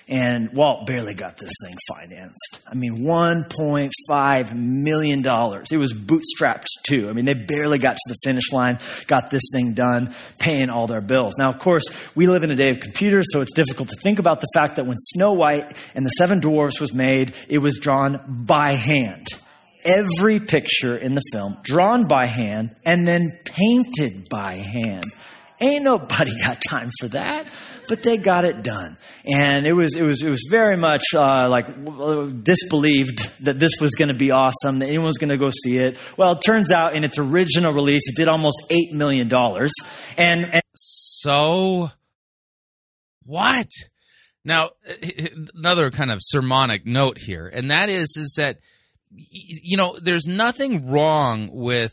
And Walt barely got this thing financed. I mean, $1.5 million. It was bootstrapped too. I mean, they barely got to the finish line, got this thing done, paying all their bills. Now, of course, we live in a day of computers, so it's difficult to think about the fact that when Snow White and the Seven Dwarfs was made, it was drawn by hand. Every picture in the film, drawn by hand and then painted by hand. Ain't nobody got time for that, but they got it done. And it was very much disbelieved that this was going to be awesome, that anyone was going to go see it. Well, it turns out in its original release, it did almost $8 million. And so what? Now, another kind of sermonic note here, and that is that, you know, there's nothing wrong with,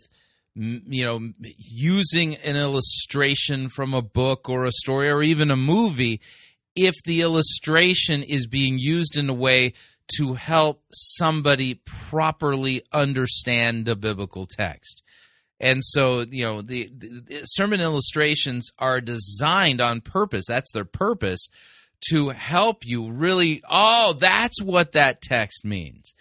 you know, using an illustration from a book or a story or even a movie if the illustration is being used in a way to help somebody properly understand a biblical text. And so, you know, the sermon illustrations are designed on purpose. That's their purpose, to help you really, oh, that's what that text means.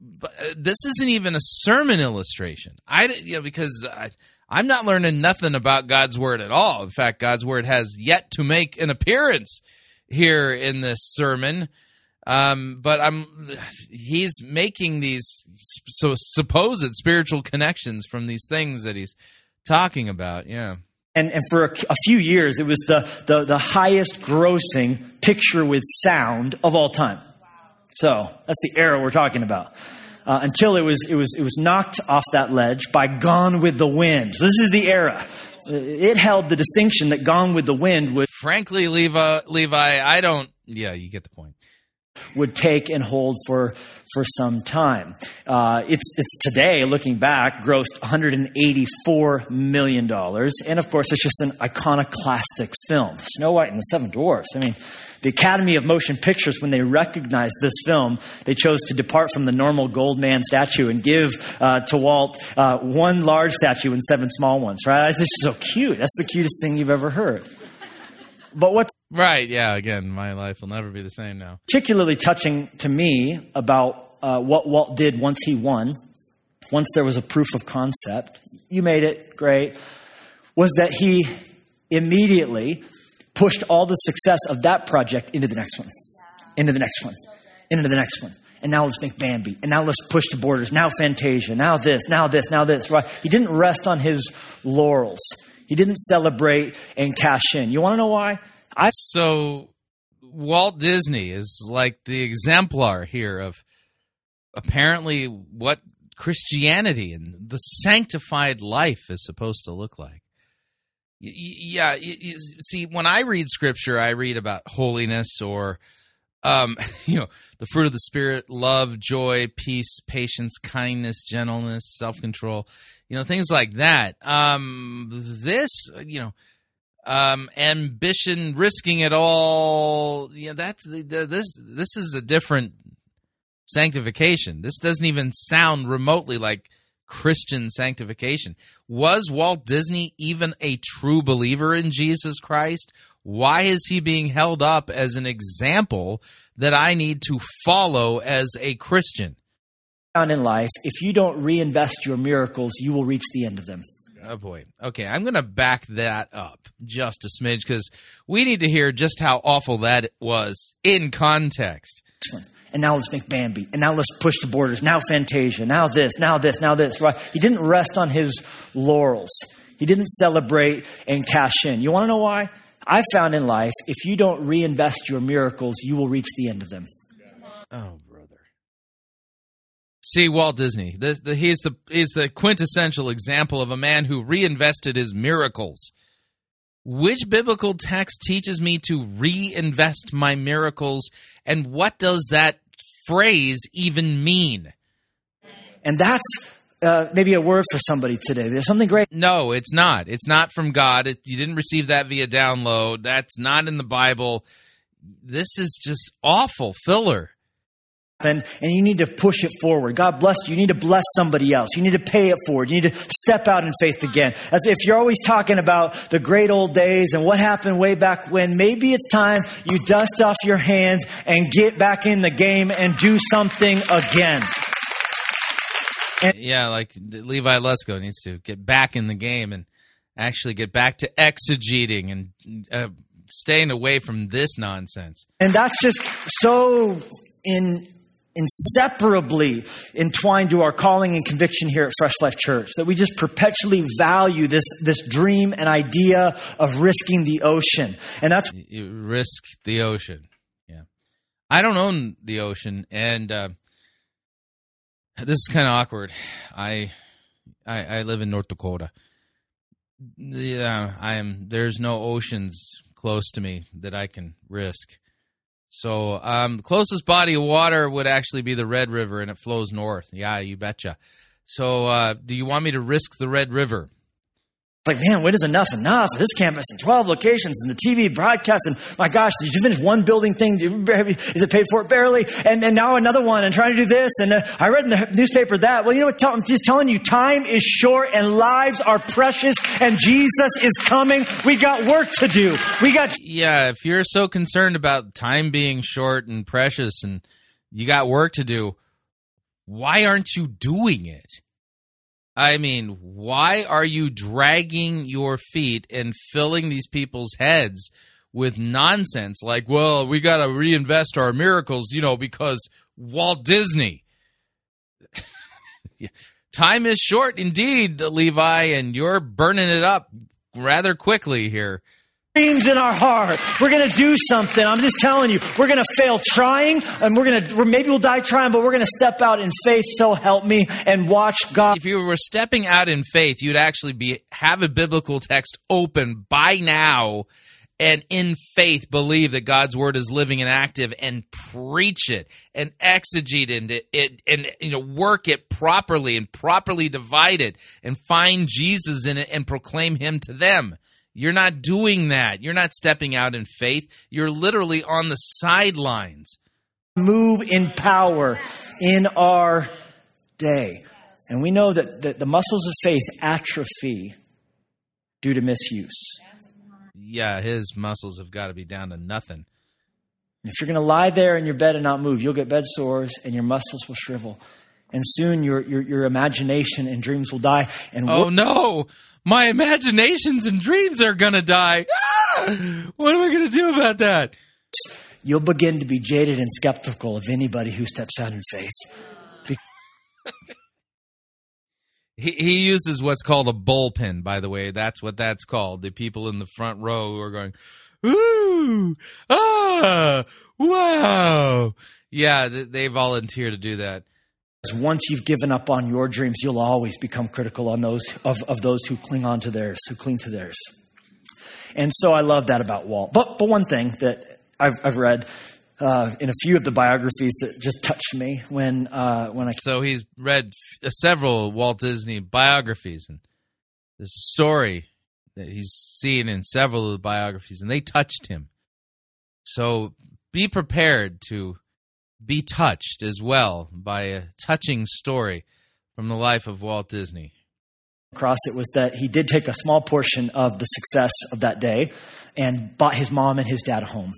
But this isn't even a sermon illustration. I'm not learning nothing about God's Word at all. In fact, God's Word has yet to make an appearance here in this sermon. He's making these supposed spiritual connections from these things that he's talking about. Yeah. And for a few years, it was the highest grossing picture with sound of all time. So that's the era we're talking about. Until it was knocked off that ledge by Gone with the Wind. So this is the era. It held the distinction that Gone with the Wind would. Frankly, Levi, I don't. Yeah, you get the point. Would take and hold for some time. It's today, looking back, grossed $184 million, and of course, it's just an iconoclastic film, Snow White and the Seven Dwarfs. I mean, the Academy of Motion Pictures, when they recognized this film, they chose to depart from the normal gold man statue and give to Walt one large statue and seven small ones. Right? This is so cute. That's the cutest thing you've ever heard. But what's right, yeah, again, my life will never be the same now. Particularly touching to me about what Walt did once he won, once there was a proof of concept, you made it, great, was that he immediately pushed all the success of that project into the next one, into the next one, into the next one. And now let's make Bambi. And now let's push the borders. Now Fantasia. Now this, now this, now this. Right? He didn't rest on his laurels. He didn't celebrate and cash in. You want to know why? So Walt Disney is like the exemplar here of apparently what Christianity and the sanctified life is supposed to look like. Yeah, see, when I read Scripture, I read about holiness or, the fruit of the Spirit, love, joy, peace, patience, kindness, gentleness, self-control, you know, things like that. Ambition, risking it all. Yeah, this is a different sanctification. This doesn't even sound remotely like Christian sanctification. Was Walt Disney even a true believer in Jesus Christ? Why is he being held up as an example that I need to follow as a Christian? In life, if you don't reinvest your miracles, you will reach the end of them. Oh, boy. Okay, I'm going to back that up just a smidge because we need to hear just how awful that was in context. And now let's make Bambi. And now let's push the borders. Now Fantasia. Now this, now this, now this. Right? He didn't rest on his laurels. He didn't celebrate and cash in. You want to know why? I found in life, if you don't reinvest your miracles, you will reach the end of them. Oh, brother. See, Walt Disney, he is the quintessential example of a man who reinvested his miracles. Which biblical text teaches me to reinvest my miracles, and what does that phrase even mean? And that's maybe a word for somebody today. There's something great. No, it's not. It's not from God. You didn't receive that via download. That's not in the Bible. This is just awful filler. And you need to push it forward. God bless you. You need to bless somebody else. You need to pay it forward. You need to step out in faith again. As if you're always talking about the great old days and what happened way back when, maybe it's time you dust off your hands and get back in the game and do something again. Yeah, like Levi Lusko needs to get back in the game and actually get back to exegeting and staying away from this nonsense. And that's just so inseparably entwined to our calling and conviction here at Fresh Life Church, that we just perpetually value this dream and idea of risking the ocean. And that's... You risk the ocean, yeah. I don't own the ocean, and this is kind of awkward. I live in North Dakota. Yeah, there's no oceans close to me that I can risk. So the closest body of water would actually be the Red River, and it flows north. Yeah, you betcha. So do you want me to risk the Red River? It's like, man, when is enough enough? This campus and 12 locations and the TV broadcast and my gosh, did you finish one building thing? Is it paid for? Barely. And now another one and trying to do this. And I read in the newspaper that. Well, you know what? I'm just telling you, time is short and lives are precious and Jesus is coming. We got work to do. Yeah, if you're so concerned about time being short and precious and you got work to do, why aren't you doing it? I mean, why are you dragging your feet and filling these people's heads with nonsense? Like, well, we got to reinvest our miracles, because Walt Disney. Time is short indeed, Levi, and you're burning it up rather quickly here. Dreams in our heart. We're going to do something. I'm just telling you, we're going to fail trying, and maybe we'll die trying, but we're going to step out in faith, so help me, and watch God. If you were stepping out in faith, you'd actually have a biblical text open by now, and in faith believe that God's word is living and active, and preach it, and exegete it, and work it properly, and properly divide it, and find Jesus in it, and proclaim him to them. You're not doing that. You're not stepping out in faith. You're literally on the sidelines. Move in power in our day. And we know that the muscles of faith atrophy due to misuse. Yeah, his muscles have got to be down to nothing. If you're going to lie there in your bed and not move, you'll get bed sores and your muscles will shrivel. And soon your imagination and dreams will die. And oh, no. My imaginations and dreams are going to die. What am I going to do about that? You'll begin to be jaded and skeptical of anybody who steps out in faith. He uses what's called a bullpen, by the way. That's what that's called. The people in the front row who are going, ooh, ah, wow. Yeah, they volunteer to do that. Once you've given up on your dreams, you'll always become critical on those of those who cling on to theirs, who cling to theirs. And so I love that about Walt. But one thing that I've read in a few of the biographies that just touched me when I... So he's read several Walt Disney biographies, and there's a story that he's seen in several of the biographies, and they touched him. So be prepared to be touched as well by a touching story from the life of Walt Disney. Across it was that he did take a small portion of the success of that day and bought his mom and his dad a home.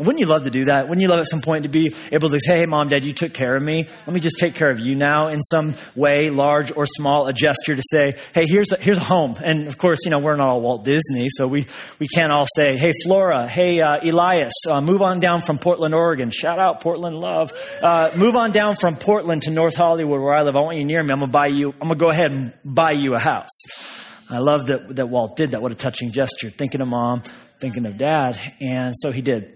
Wouldn't you love to do that? Wouldn't you love at some point to be able to say, hey, mom, dad, you took care of me. Let me just take care of you now in some way, large or small, a gesture to say, hey, here's a home. And of course, you know, we're not all Walt Disney, so we can't all say, hey, Flora, hey, Elias, move on down from Portland, Oregon. Shout out Portland love. Move on down from Portland to North Hollywood where I live. I want you near me. I'm going to go ahead and buy you a house. I love that Walt did that. What a touching gesture. Thinking of mom, thinking of dad. And so he did.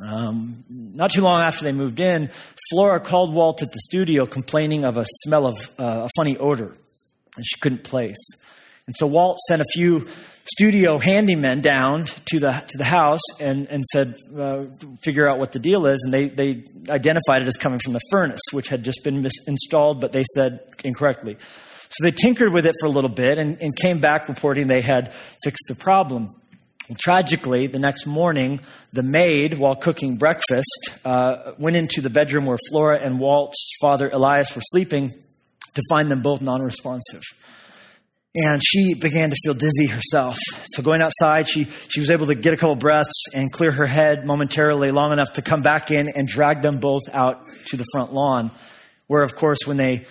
Not too long after they moved in, Flora called Walt at the studio complaining of a smell of a funny odor and she couldn't place. And so Walt sent a few studio handymen down to the house and said, figure out what the deal is. And they identified it as coming from the furnace, which had just been installed, but they said incorrectly. So they tinkered with it for a little bit and came back reporting they had fixed the problem. And tragically, the next morning, the maid, while cooking breakfast, went into the bedroom where Flora and Walt's father, Elias, were sleeping to find them both non-responsive. And she began to feel dizzy herself. So going outside, she was able to get a couple breaths and clear her head momentarily long enough to come back in and drag them both out to the front lawn, where, of course, when they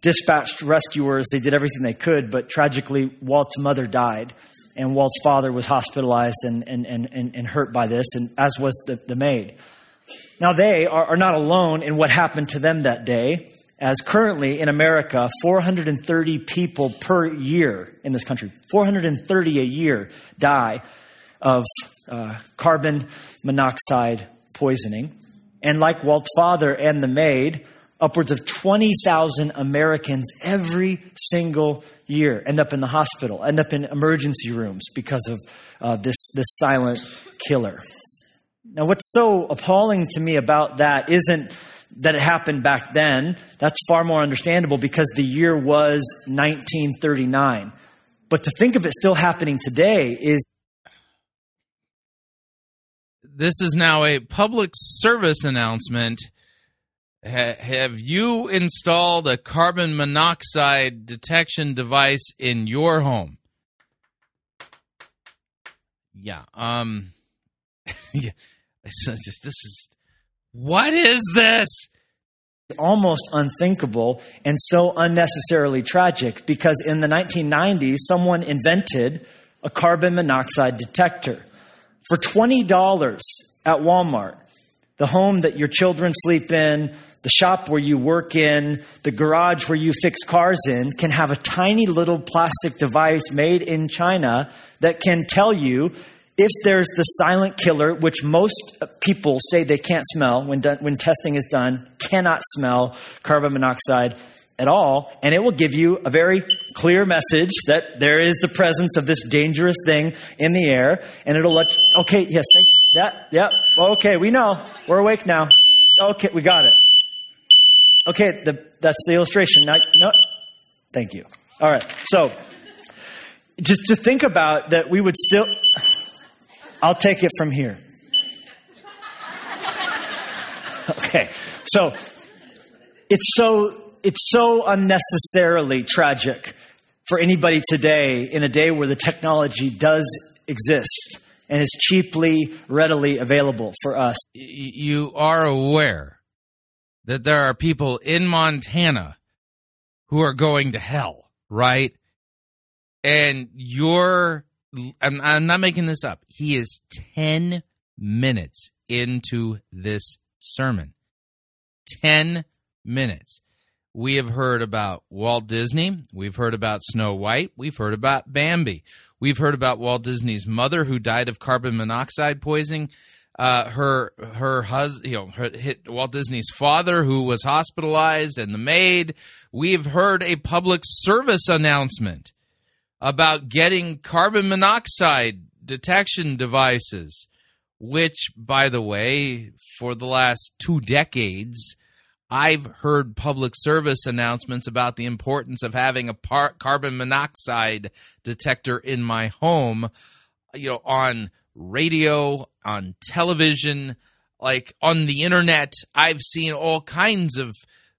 dispatched rescuers, they did everything they could. But tragically, Walt's mother died. And Walt's father was hospitalized and hurt by this, and as was the maid. Now, they are not alone in what happened to them that day, as currently in America, 430 people per year in this country, 430 a year die of carbon monoxide poisoning. And like Walt's father and the maid, upwards of 20,000 Americans every single year end up in the hospital, end up in emergency rooms because of this silent killer. Now, what's so appalling to me about that isn't that it happened back then. That's far more understandable because the year was 1939. But to think of it still happening today is... This is now a public service announcement. Have you installed a carbon monoxide detection device in your home? Yeah. Yeah. What is this? Almost unthinkable and so unnecessarily tragic because in the 1990s, someone invented a carbon monoxide detector for $20 at Walmart. The home that your children sleep in, the shop where you work in, the garage where you fix cars in can have a tiny little plastic device made in China that can tell you if there's the silent killer, which most people say they can't smell when testing is done, cannot smell carbon monoxide at all. And it will give you a very clear message that there is the presence of this dangerous thing in the air. And it'll let you, okay, yes, thank you. That, yep. Yeah, okay, we know. We're awake now. Okay, we got it. Okay, that's the illustration. Now, no, thank you. All right. So, just to think about that, we would still. I'll take it from here. Okay. So, it's so unnecessarily tragic for anybody today in a day where the technology does exist and is cheaply, readily available for us. You are aware that there are people in Montana who are going to hell, right? And I'm not making this up. He is 10 minutes into this sermon. 10 minutes. We have heard about Walt Disney. We've heard about Snow White. We've heard about Bambi. We've heard about Walt Disney's mother who died of carbon monoxide poisoning. Her husband, you know, Walt Disney's father who was hospitalized, and the maid. We've heard a public service announcement about getting carbon monoxide detection devices, which, by the way, for the last 2 decades, I've heard public service announcements about the importance of having a carbon monoxide detector in my home, you know, on radio, on television, like on the internet. I've seen all kinds of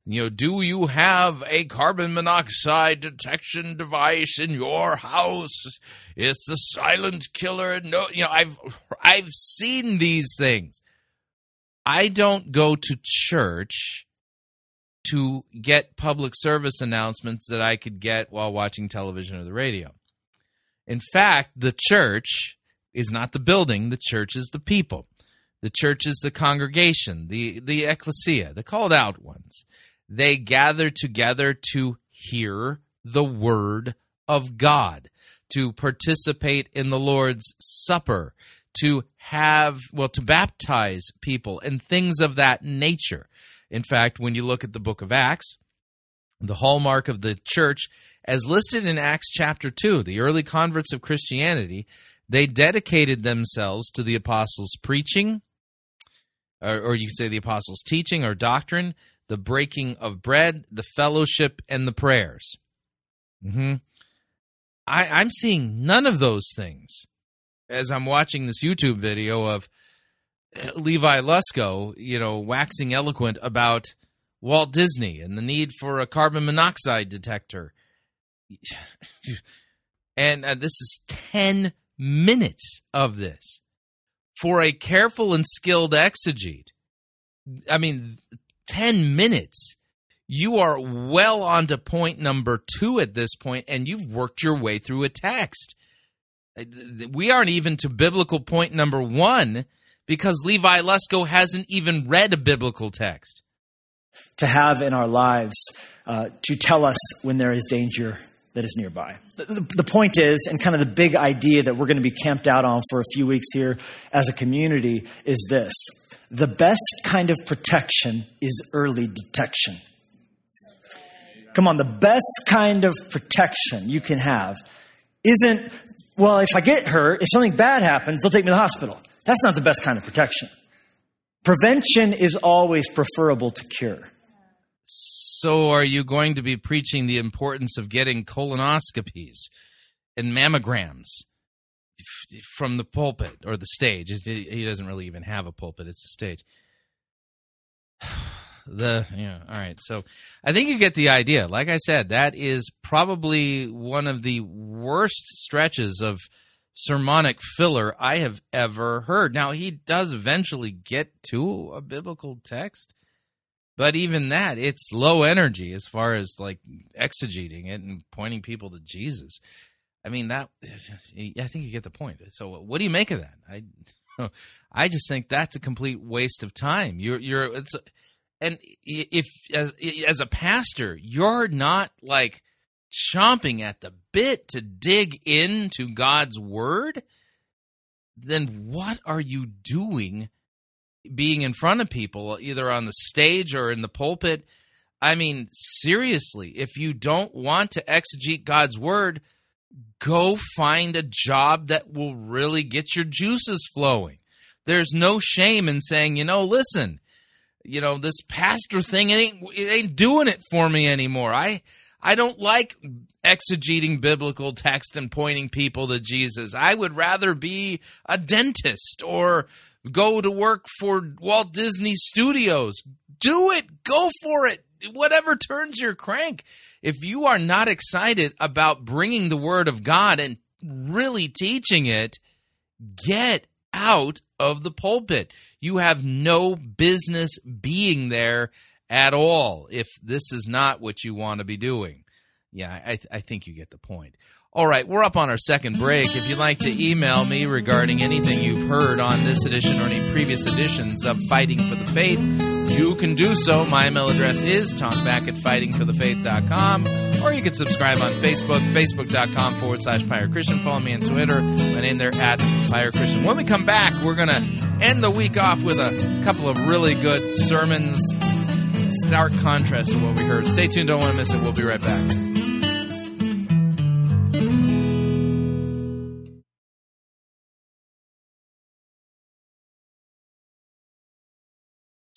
You know, do you have a carbon monoxide detection device in your house? It's the silent killer. No, you know, I've seen these things. I don't go to church to get public service announcements that I could get while watching television or the radio. In fact, the church is not the building. The church is the people. The church is the congregation, the ecclesia, the called out ones. They gather together to hear the word of God, to participate in the Lord's Supper, to baptize people and things of that nature. In fact, when you look at the book of Acts, the hallmark of the church, as listed in Acts chapter 2, the early converts of Christianity, they dedicated themselves to the apostles' preaching, or you could say the apostles' teaching or doctrine, the breaking of bread, the fellowship, and the prayers. Mm-hmm. I'm seeing none of those things as I'm watching this YouTube video of Levi Lusko, you know, waxing eloquent about Walt Disney and the need for a carbon monoxide detector. And this is 10 minutes of this for a careful and skilled exegete. I mean, 10 minutes. You are well on to point number 2 at this point, and you've worked your way through a text. We aren't even to biblical point number 1 because Levi Lusko hasn't even read a biblical text. To have in our lives to tell us when there is danger that is nearby. The point is, and kind of the big idea that we're going to be camped out on for a few weeks here as a community is this: the best kind of protection is early detection. Come on, the best kind of protection you can have isn't, well, if I get hurt, if something bad happens, they'll take me to the hospital. That's not the best kind of protection. Prevention is always preferable to cure. So are you going to be preaching the importance of getting colonoscopies and mammograms from the pulpit or the stage? He doesn't really even have a pulpit. It's a stage. All right. So I think you get the idea. Like I said, that is probably one of the worst stretches of sermonic filler I have ever heard. Now, he does eventually get to a biblical text. But even that, it's low energy as far as like exegeting it and pointing people to Jesus. I mean, I think you get the point. So what do you make of that? I just think that's a complete waste of time. And if as a pastor, you're not like chomping at the bit to dig into God's word, then what are you doing being in front of people, either on the stage or in the pulpit? I mean, seriously, if you don't want to exegete God's word, go find a job that will really get your juices flowing. There's no shame in saying, listen, this pastor thing, it ain't doing it for me anymore. I don't like exegeting biblical text and pointing people to Jesus. I would rather be a dentist or go to work for Walt Disney Studios. Do it. Go for it. Whatever turns your crank. If you are not excited about bringing the word of God and really teaching it, get out of the pulpit. You have no business being there at all if this is not what you want to be doing. Yeah, I think you get the point. All right, we're up on our second break. If you'd like to email me regarding anything you've heard on this edition or any previous editions of Fighting for the Faith, you can do so. My email address is tomback@fightingforthefaith.com, or you can subscribe on Facebook, facebook.com/Pirate Christian. Follow me on Twitter, my name there @Pirate Christian. When we come back, we're going to end the week off with a couple of really good sermons, stark contrast to what we heard. Stay tuned, don't want to miss it. We'll be right back.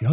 You're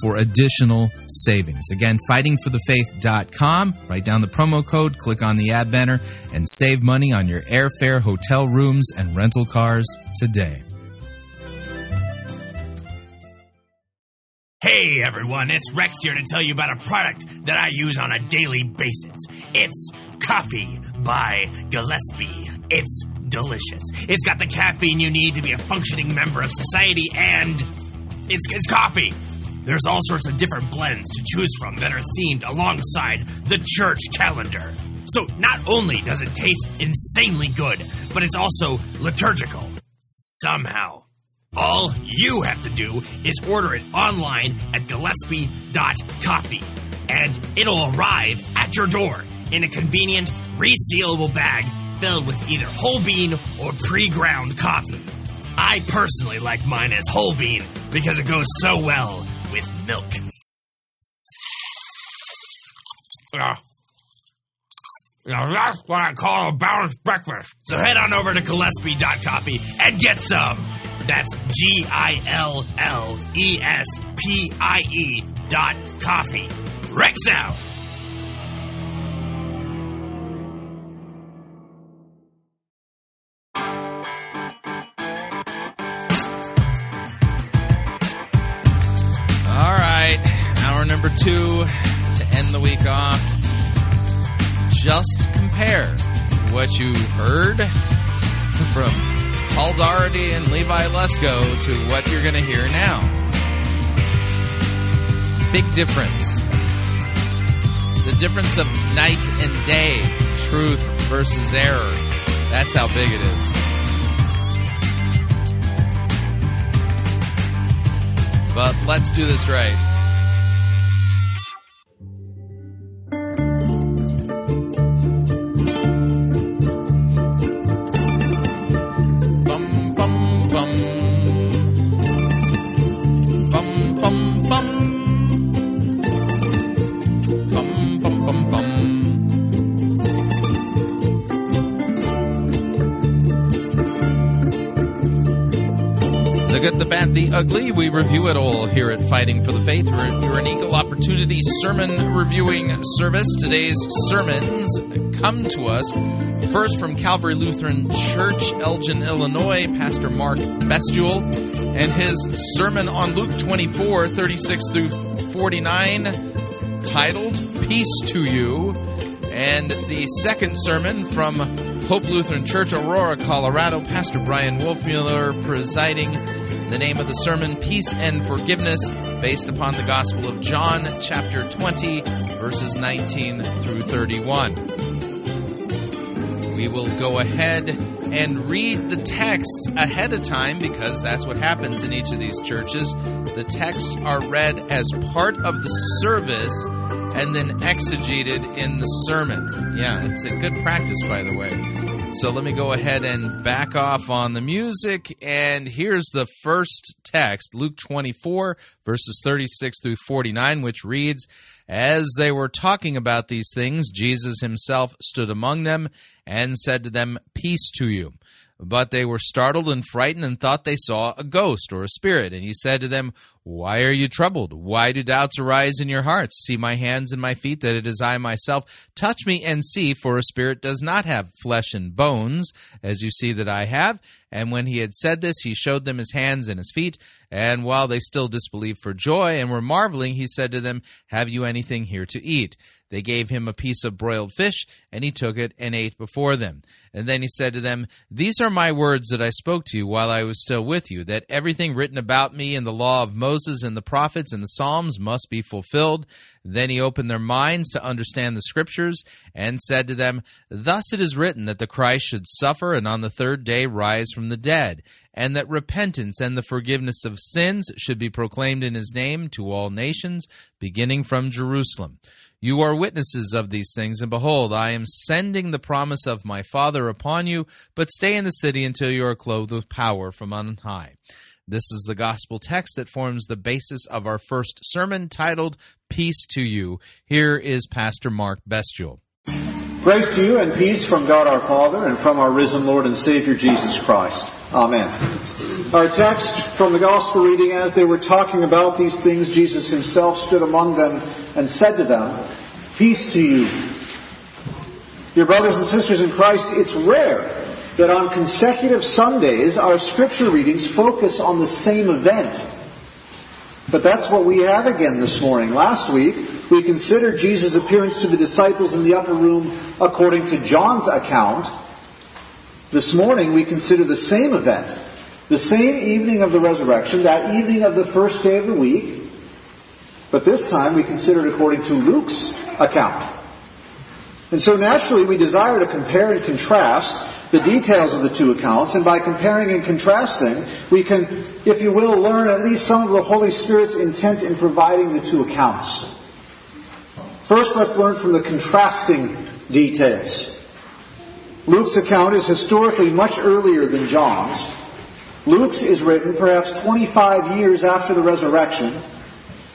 for additional savings. Again, fightingforthefaith.com. Write down the promo code, click on the ad banner, and save money on your airfare, hotel rooms, and rental cars today. Hey everyone, it's Rex here to tell you about a product that I use on a daily basis. It's Coffee by Gillespie. It's delicious. It's got the caffeine you need to be a functioning member of society, and it's coffee. There's all sorts of different blends to choose from that are themed alongside the church calendar. So not only does it taste insanely good, but it's also liturgical. Somehow. All you have to do is order it online at gillespie.coffee, and it'll arrive at your door in a convenient, resealable bag filled with either whole bean or pre-ground coffee. I personally like mine as whole bean because it goes so well with milk. Now that's what I call a balanced breakfast. So head on over to gillespie.coffee and get some. That's gillespie.coffee. Rex out! Number two, to end the week off, just compare what you heard from Paul Daugherty and Levi Lusko to what you're going to hear now. Big difference. The difference of night and day, truth versus error. That's how big it is. But let's do this right. Ugly, we review it all here at Fighting for the Faith. We're an equal opportunity sermon reviewing service. Today's sermons come to us first from Calvary Lutheran Church, Elgin, Illinois, Pastor Mark Bestul, and his sermon on Luke 24:36-49, titled Peace to You. And the second sermon from Hope Lutheran Church, Aurora, Colorado, Pastor Brian Wolfmueller presiding. The name of the sermon, Peace and Forgiveness, based upon the Gospel of John, chapter 20, verses 19 through 31. We will go ahead and read the texts ahead of time because that's what happens in each of these churches. The texts are read as part of the service and then exegeted in the sermon. Yeah, it's a good practice, by the way. So let me go ahead and back off on the music, and here's the first text, Luke 24, verses 36 through 49, which reads, As they were talking about these things, Jesus himself stood among them and said to them, Peace to you. But they were startled and frightened and thought they saw a ghost or a spirit. And he said to them, Why are you troubled? Why do doubts arise in your hearts? See my hands and my feet, that it is I myself. Touch me and see, for a spirit does not have flesh and bones, as you see that I have. And when he had said this, he showed them his hands and his feet. And while they still disbelieved for joy and were marveling, he said to them, Have you anything here to eat? They gave him a piece of broiled fish, and he took it and ate before them. And then he said to them, These are my words that I spoke to you while I was still with you, that everything written about me in the law of Moses and the prophets and the Psalms must be fulfilled. Then he opened their minds to understand the Scriptures and said to them, Thus it is written that the Christ should suffer and on the third day rise from the dead, and that repentance and the forgiveness of sins should be proclaimed in his name to all nations, beginning from Jerusalem. You are witnesses of these things, and behold, I am sending the promise of my Father upon you, but stay in the city until you are clothed with power from on high. This is the gospel text that forms the basis of our first sermon titled, Peace to You. Here is Pastor Mark Bestul. Grace to you and peace from God our Father and from our risen Lord and Savior Jesus Christ. Amen. Our text from the gospel reading, as they were talking about these things, Jesus himself stood among them and said to them, Peace to you. Dear brothers and sisters in Christ, it's rare that on consecutive Sundays our scripture readings focus on the same event. But that's what we had again this morning. Last week, we considered Jesus' appearance to the disciples in the upper room according to John's account. This morning, we consider the same event, the same evening of the resurrection, that evening of the first day of the week. But this time, we consider it according to Luke's account. And so naturally, we desire to compare and contrast the details of the two accounts. And by comparing and contrasting, we can, if you will, learn at least some of the Holy Spirit's intent in providing the two accounts. First, let's learn from the contrasting details. Luke's account is historically much earlier than John's. Luke's is written perhaps 25 years after the resurrection,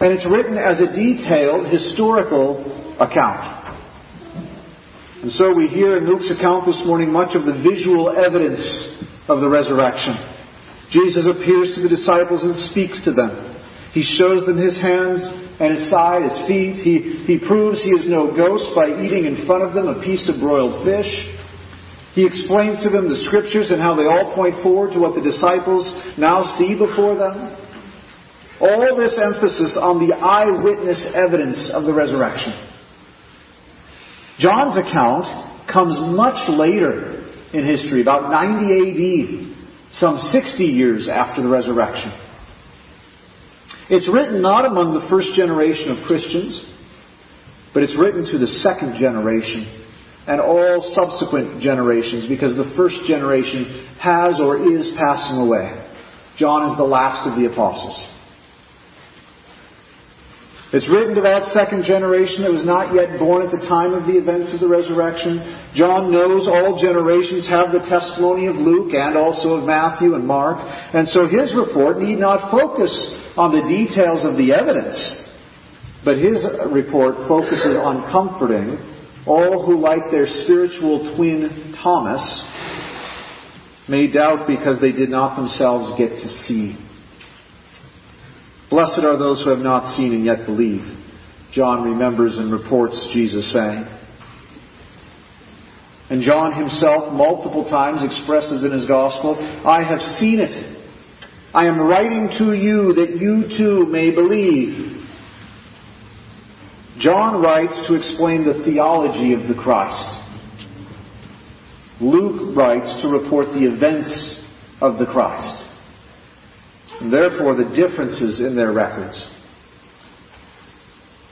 and it's written as a detailed historical account. And so we hear in Luke's account this morning much of the visual evidence of the resurrection. Jesus appears to the disciples and speaks to them. He shows them his hands and his side, his feet. He proves he is no ghost by eating in front of them a piece of broiled fish. He explains to them the Scriptures and how they all point forward to what the disciples now see before them. All this emphasis on the eyewitness evidence of the resurrection. John's account comes much later in history, about 90 AD, some 60 years after the resurrection. It's written not among the first generation of Christians, but it's written to the second generation and all subsequent generations, because the first generation has or is passing away. John is the last of the apostles. It's written to that second generation that was not yet born at the time of the events of the resurrection. John knows all generations have the testimony of Luke and also of Matthew and Mark. And so his report need not focus on the details of the evidence, but his report focuses on comforting all who, like their spiritual twin Thomas, may doubt because they did not themselves get to see. Blessed are those who have not seen and yet believe, John remembers and reports Jesus saying. And John himself multiple times expresses in his gospel, I have seen it. I am writing to you that you too may believe. John writes to explain the theology of the Christ. Luke writes to report the events of the Christ. And therefore, the differences in their records.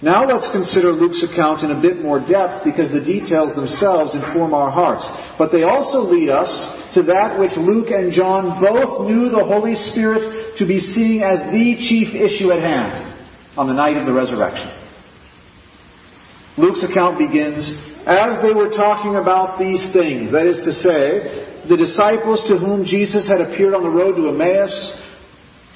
Now let's consider Luke's account in a bit more depth, because the details themselves inform our hearts. But they also lead us to that which Luke and John both knew the Holy Spirit to be seeing as the chief issue at hand on the night of the resurrection. Luke's account begins, as they were talking about these things, that is to say, the disciples to whom Jesus had appeared on the road to Emmaus,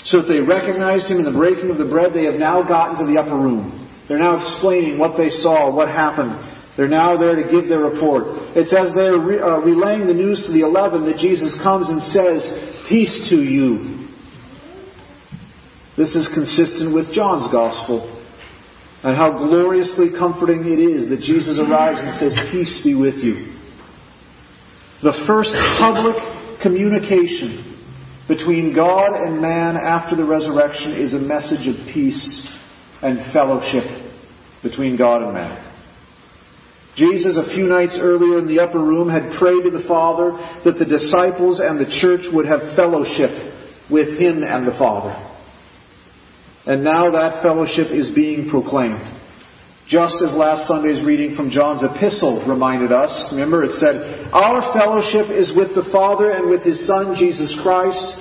so that they recognized him in the breaking of the bread, they have now gotten to the upper room. They're now explaining what they saw, what happened. They're now there to give their report. It's as they're relaying the news to the 11 that Jesus comes and says, Peace to you. This is consistent with John's Gospel, and how gloriously comforting it is that Jesus arrives and says, "Peace be with you." The first public communication between God and man after the resurrection is a message of peace and fellowship between God and man. Jesus, a few nights earlier in the upper room, had prayed to the Father that the disciples and the church would have fellowship with Him and the Father. And now that fellowship is being proclaimed. Just as last Sunday's reading from John's epistle reminded us, remember it said, "Our fellowship is with the Father and with His Son, Jesus Christ.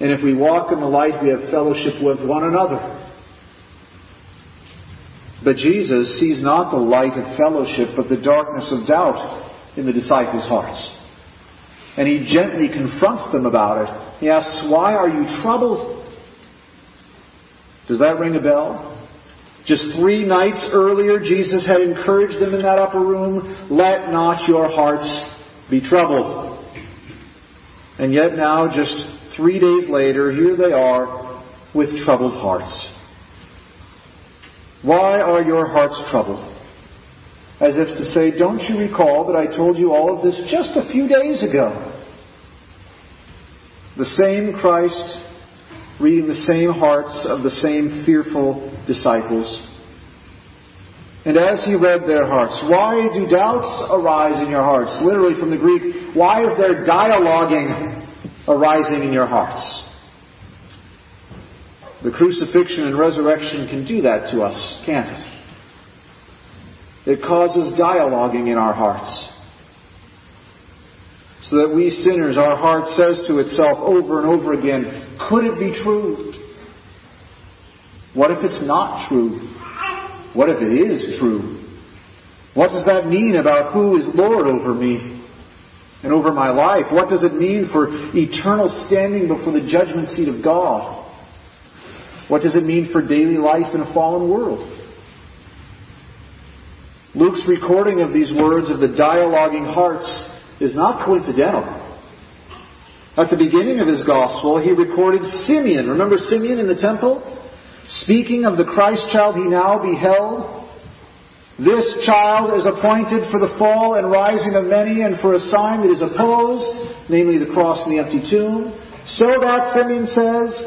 And if we walk in the light, we have fellowship with one another." But Jesus sees not the light of fellowship, but the darkness of doubt in the disciples' hearts. And He gently confronts them about it. He asks, "Why are you troubled?" Does that ring a bell? Just 3 nights earlier, Jesus had encouraged them in that upper room, "Let not your hearts be troubled." And yet now, just 3 days later, here they are with troubled hearts. "Why are your hearts troubled?" As if to say, "Don't you recall that I told you all of this just a few days ago?" The same Christ reading the same hearts of the same fearful disciples. And as He read their hearts, "Why do doubts arise in your hearts?" Literally from the Greek, "Why is there dialoguing arising in your hearts?" The crucifixion and resurrection can do that to us, can't it? It causes dialoguing in our hearts. So that we sinners, our heart says to itself over and over again, "Could it be true? What if it's not true? What if it is true? What does that mean about who is Lord over me and over my life? What does it mean for eternal standing before the judgment seat of God? What does it mean for daily life in a fallen world?" Luke's recording of these words of the dialoguing hearts is not coincidental. At the beginning of his Gospel, he recorded Simeon. Remember Simeon in the temple? Speaking of the Christ child he now beheld, "This child is appointed for the fall and rising of many and for a sign that is opposed, namely the cross and the empty tomb." So that, Simeon says,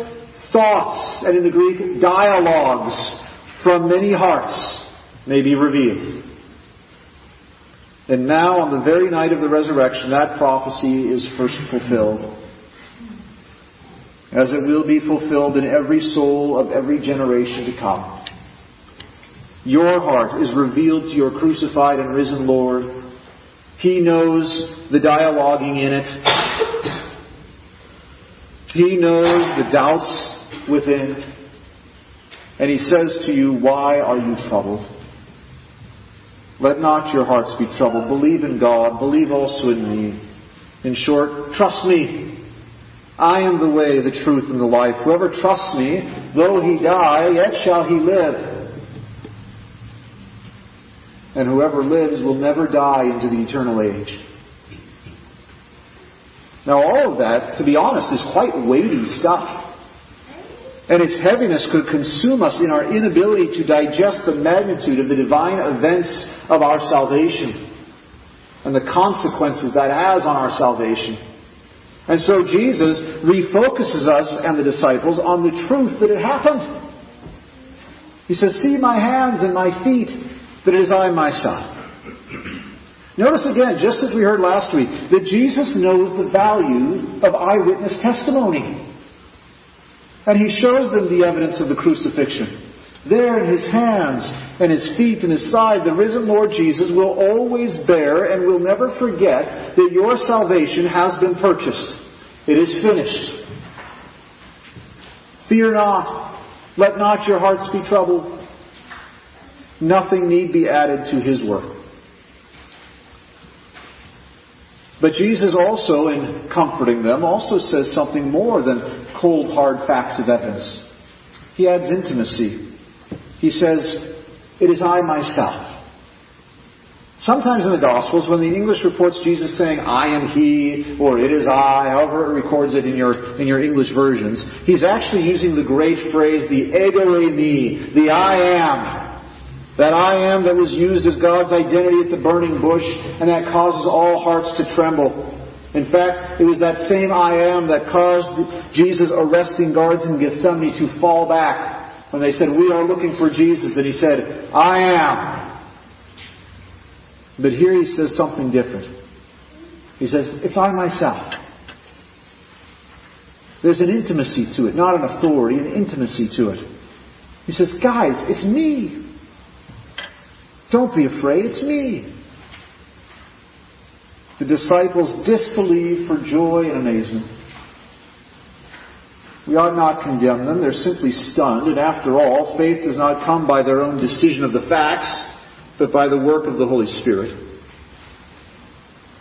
"thoughts," and in the Greek, "dialogues from many hearts may be revealed." And now on the very night of the resurrection, that prophecy is first fulfilled, as it will be fulfilled in every soul of every generation to come. Your heart is revealed to your crucified and risen Lord. He knows the dialoguing in it. He knows the doubts within. And He says to you, "Why are you troubled? Let not your hearts be troubled. Believe in God. Believe also in me." In short, trust me. I am the way, the truth, and the life. Whoever trusts me, though he die, yet shall he live. And whoever lives will never die into the eternal age. Now all of that, to be honest, is quite weighty stuff. And its heaviness could consume us in our inability to digest the magnitude of the divine events of our salvation and the consequences that has on our salvation. And so Jesus refocuses us and the disciples on the truth that it happened. He says, "See my hands and my feet, that it is I, my Son." Notice again, just as we heard last week, that Jesus knows the value of eyewitness testimony. And He shows them the evidence of the crucifixion. There in His hands and His feet and His side, the risen Lord Jesus will always bear and will never forget that your salvation has been purchased. It is finished. Fear not. Let not your hearts be troubled. Nothing need be added to His work. But Jesus also, in comforting them, also says something more than cold, hard facts of evidence. He adds intimacy. He says, "It is I myself." Sometimes in the Gospels, when the English reports Jesus saying, I am he, or it is I, however it records it in your English versions, he's actually using the great phrase, the ego eimi, the I am. That I am that was used as God's identity at the burning bush, and that causes all hearts to tremble. In fact, it was that same I am that caused Jesus' arresting guards in Gethsemane to fall back when they said, we are looking for Jesus. And he said, I am. But here he says something different. He says, it's I myself. There's an intimacy to it, not an authority, an intimacy to it. He says, guys, it's me. Don't be afraid, it's me. The disciples disbelieve for joy and amazement. We ought not condemn them. They're simply stunned. And after all, faith does not come by their own decision of the facts, but by the work of the Holy Spirit.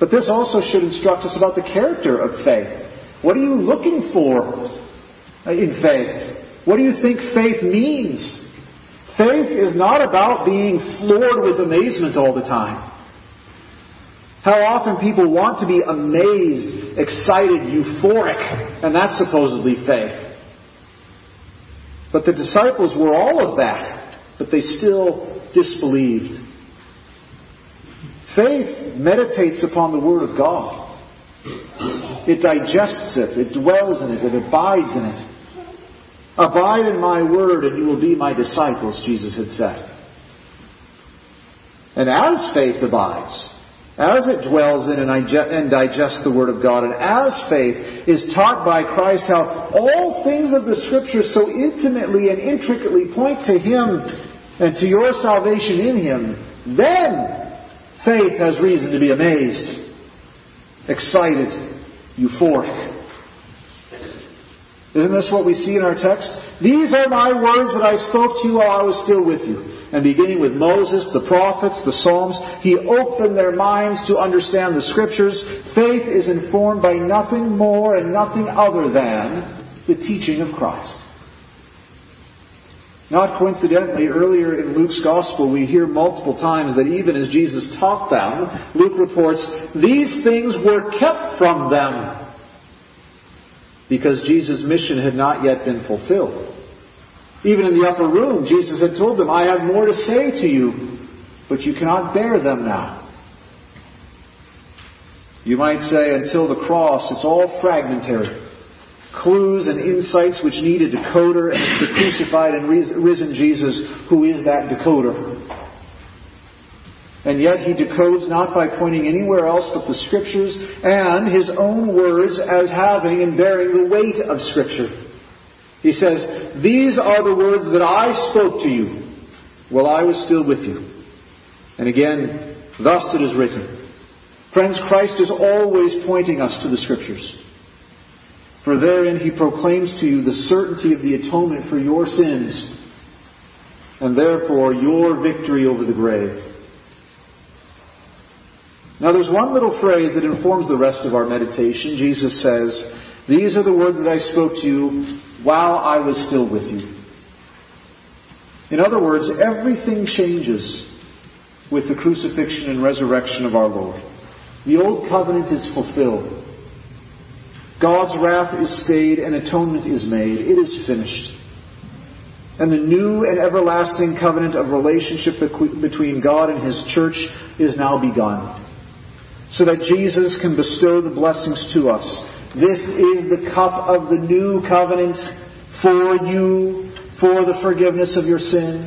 But this also should instruct us about the character of faith. What are you looking for in faith? What do you think faith means? Faith is not about being floored with amazement all the time. How often people want to be amazed, excited, euphoric, and that's supposedly faith. But the disciples were all of that, but they still disbelieved. Faith meditates upon the Word of God. It digests it. It dwells in it. It abides in it. Abide in my Word and you will be my disciples, Jesus had said. And as faith abides, as it dwells in and digests the Word of God, and as faith is taught by Christ how all things of the Scriptures so intimately and intricately point to Him and to your salvation in Him, then faith has reason to be amazed, excited, euphoric. Isn't this what we see in our text? These are my words that I spoke to you while I was still with you. And beginning with Moses, the prophets, the Psalms, He opened their minds to understand the Scriptures. Faith is informed by nothing more and nothing other than the teaching of Christ. Not coincidentally, earlier in Luke's Gospel, we hear multiple times that even as Jesus taught them, Luke reports, these things were kept from them because Jesus' mission had not yet been fulfilled. Even in the upper room, Jesus had told them, I have more to say to you, but you cannot bear them now. You might say, until the cross, it's all fragmentary. Clues and insights which need a decoder, and it's the crucified and risen Jesus who is that decoder. And yet He decodes not by pointing anywhere else but the Scriptures and His own words as having and bearing the weight of Scripture. He says, these are the words that I spoke to you while I was still with you. And again, thus it is written. Friends, Christ is always pointing us to the Scriptures. For therein He proclaims to you the certainty of the atonement for your sins, and therefore your victory over the grave. Now there's one little phrase that informs the rest of our meditation. Jesus says, these are the words that I spoke to you while I was still with you. In other words, everything changes with the crucifixion and resurrection of our Lord. The old covenant is fulfilled. God's wrath is stayed and atonement is made. It is finished. And the new and everlasting covenant of relationship between God and His church is now begun, so that Jesus can bestow the blessings to us. This is the cup of the new covenant for you, for the forgiveness of your sins.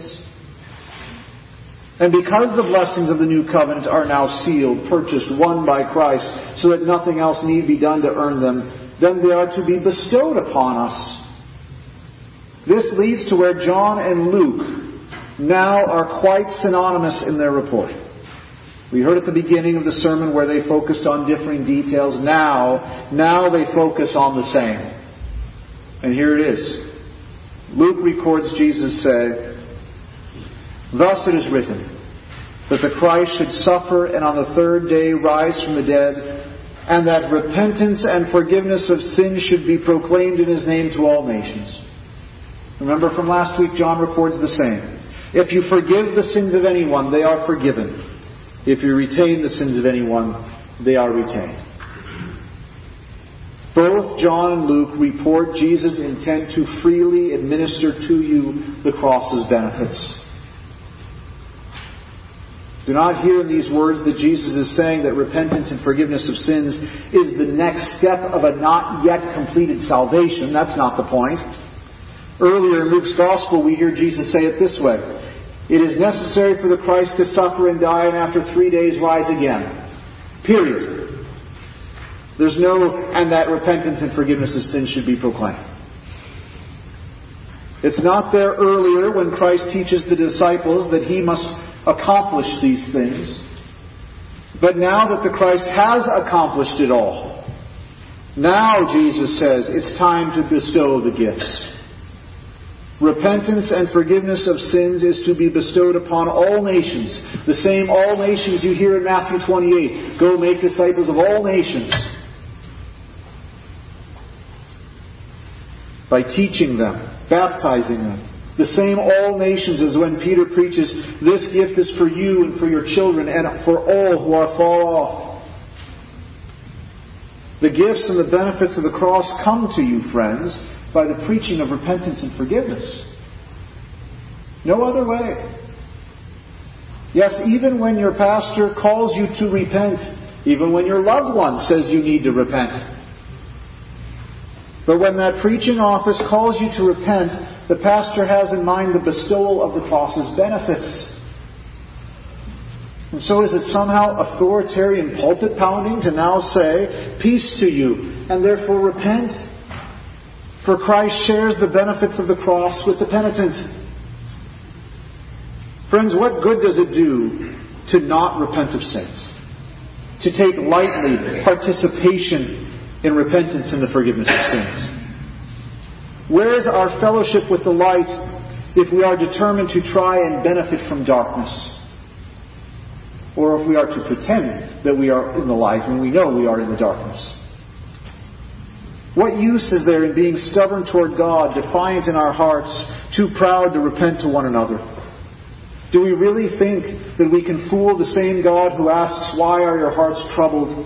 And because the blessings of the new covenant are now sealed, purchased, won by Christ, so that nothing else need be done to earn them, then they are to be bestowed upon us. This leads to where John and Luke now are quite synonymous in their report. We heard at the beginning of the sermon where they focused on differing details. Now they focus on the same. And here it is. Luke records Jesus say, thus it is written, that the Christ should suffer and on the third day rise from the dead, and that repentance and forgiveness of sins should be proclaimed in His name to all nations. Remember from last week, John records the same. If you forgive the sins of anyone, they are forgiven. If you retain the sins of anyone, they are retained. Both John and Luke report Jesus' intent to freely administer to you the cross's benefits. Do not hear in these words that Jesus is saying that repentance and forgiveness of sins is the next step of a not yet completed salvation. That's not the point. Earlier in Luke's Gospel, we hear Jesus say it this way: "It is necessary for the Christ to suffer and die, and after 3 days rise again." Period. There's no, and that repentance and forgiveness of sin should be proclaimed. It's not there earlier when Christ teaches the disciples that He must accomplish these things. But now that the Christ has accomplished it all, now Jesus says it's time to bestow the gifts. Repentance and forgiveness of sins is to be bestowed upon all nations. The same all nations you hear in Matthew 28. Go make disciples of all nations. By teaching them, baptizing them. The same all nations as when Peter preaches, "This gift is for you and for your children and for all who are far off." The gifts and the benefits of the cross come to you, friends, by the preaching of repentance and forgiveness. No other way. Yes, even when your pastor calls you to repent, even when your loved one says you need to repent. But when that preaching office calls you to repent, the pastor has in mind the bestowal of the cross's benefits. And so is it somehow authoritarian pulpit pounding to now say, "Peace to you, and therefore repent? For Christ shares the benefits of the cross with the penitent." Friends, what good does it do to not repent of sins? To take lightly participation in repentance and the forgiveness of sins? Where is our fellowship with the light if we are determined to try and benefit from darkness? Or if we are to pretend that we are in the light when we know we are in the darkness? What use is there in being stubborn toward God, defiant in our hearts, too proud to repent to one another? Do we really think that we can fool the same God who asks, "Why are your hearts troubled?"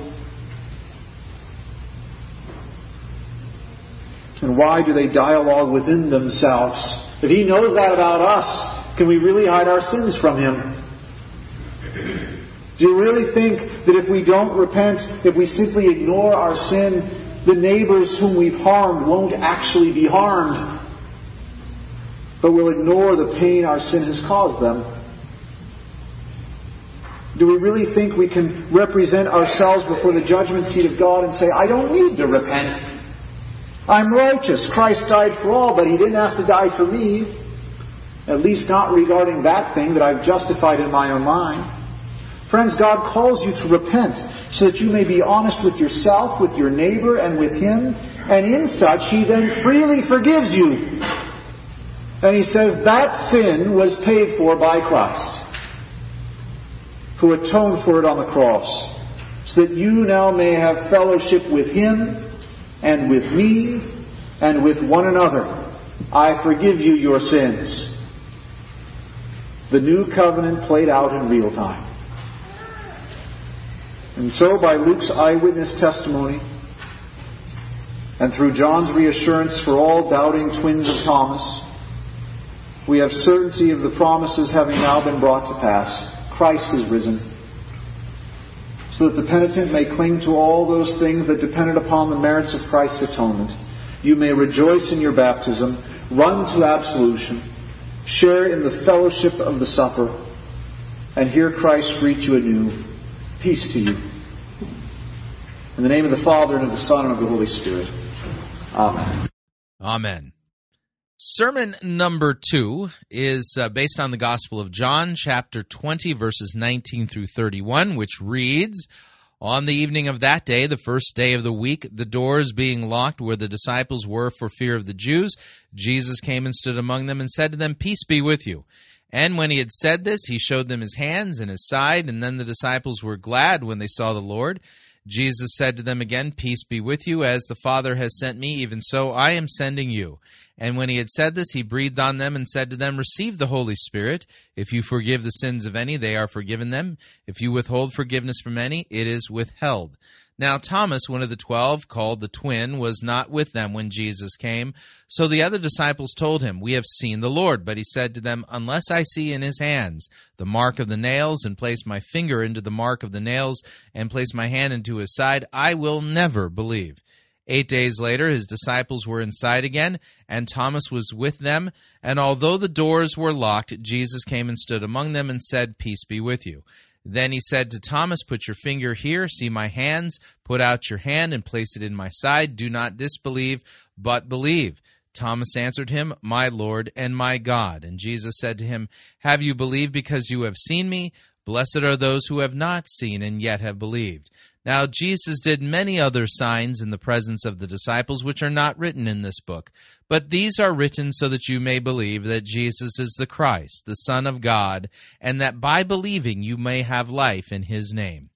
And why do they dialogue within themselves? If He knows that about us, can we really hide our sins from Him? Do you really think that if we don't repent, if we simply ignore our sin, the neighbors whom we've harmed won't actually be harmed, but will ignore the pain our sin has caused them? Do we really think we can represent ourselves before the judgment seat of God and say, "I don't need to repent. I'm righteous. Christ died for all, but He didn't have to die for me. At least not regarding that thing that I've justified in my own mind." Friends, God calls you to repent so that you may be honest with yourself, with your neighbor, and with Him. And in such, He then freely forgives you. And He says that sin was paid for by Christ, who atoned for it on the cross, so that you now may have fellowship with Him, and with me, and with one another. I forgive you your sins. The new covenant played out in real time. And so, by Luke's eyewitness testimony, and through John's reassurance for all doubting twins of Thomas, we have certainty of the promises having now been brought to pass. Christ is risen, so that the penitent may cling to all those things that depended upon the merits of Christ's atonement. You may rejoice in your baptism, run to absolution, share in the fellowship of the supper, and hear Christ greet you anew. Peace to you. In the name of the Father, and of the Son, and of the Holy Spirit. Amen. Amen. Sermon number 2 is based on the Gospel of John, chapter 20, verses 19 through 31, which reads, "On the evening of that day, the first day of the week, the doors being locked where the disciples were for fear of the Jews, Jesus came and stood among them and said to them, 'Peace be with you.' And when He had said this, He showed them His hands and His side, and then the disciples were glad when they saw the Lord. Jesus said to them again, "Peace be with you. As the Father has sent me, even so I am sending you." And when he had said this, he breathed on them and said to them, "Receive the Holy Spirit. If you forgive the sins of any, they are forgiven them. If you withhold forgiveness from any, it is withheld." Now Thomas, one of the 12, called the twin, was not with them when Jesus came. So the other disciples told him, "We have seen the Lord." But he said to them, "Unless I see in his hands the mark of the nails, and place my finger into the mark of the nails, and place my hand into his side, I will never believe." 8 days later, his disciples were inside again, and Thomas was with them. And although the doors were locked, Jesus came and stood among them and said, "Peace be with you." Then he said to Thomas, "Put your finger here, see my hands, put out your hand and place it in my side. Do not disbelieve, but believe." Thomas answered him, "My Lord and my God." And Jesus said to him, "Have you believed because you have seen me? Blessed are those who have not seen and yet have believed." Now Jesus did many other signs in the presence of the disciples, which are not written in this book. But these are written so that you may believe that Jesus is the Christ, the Son of God, and that by believing you may have life in his name.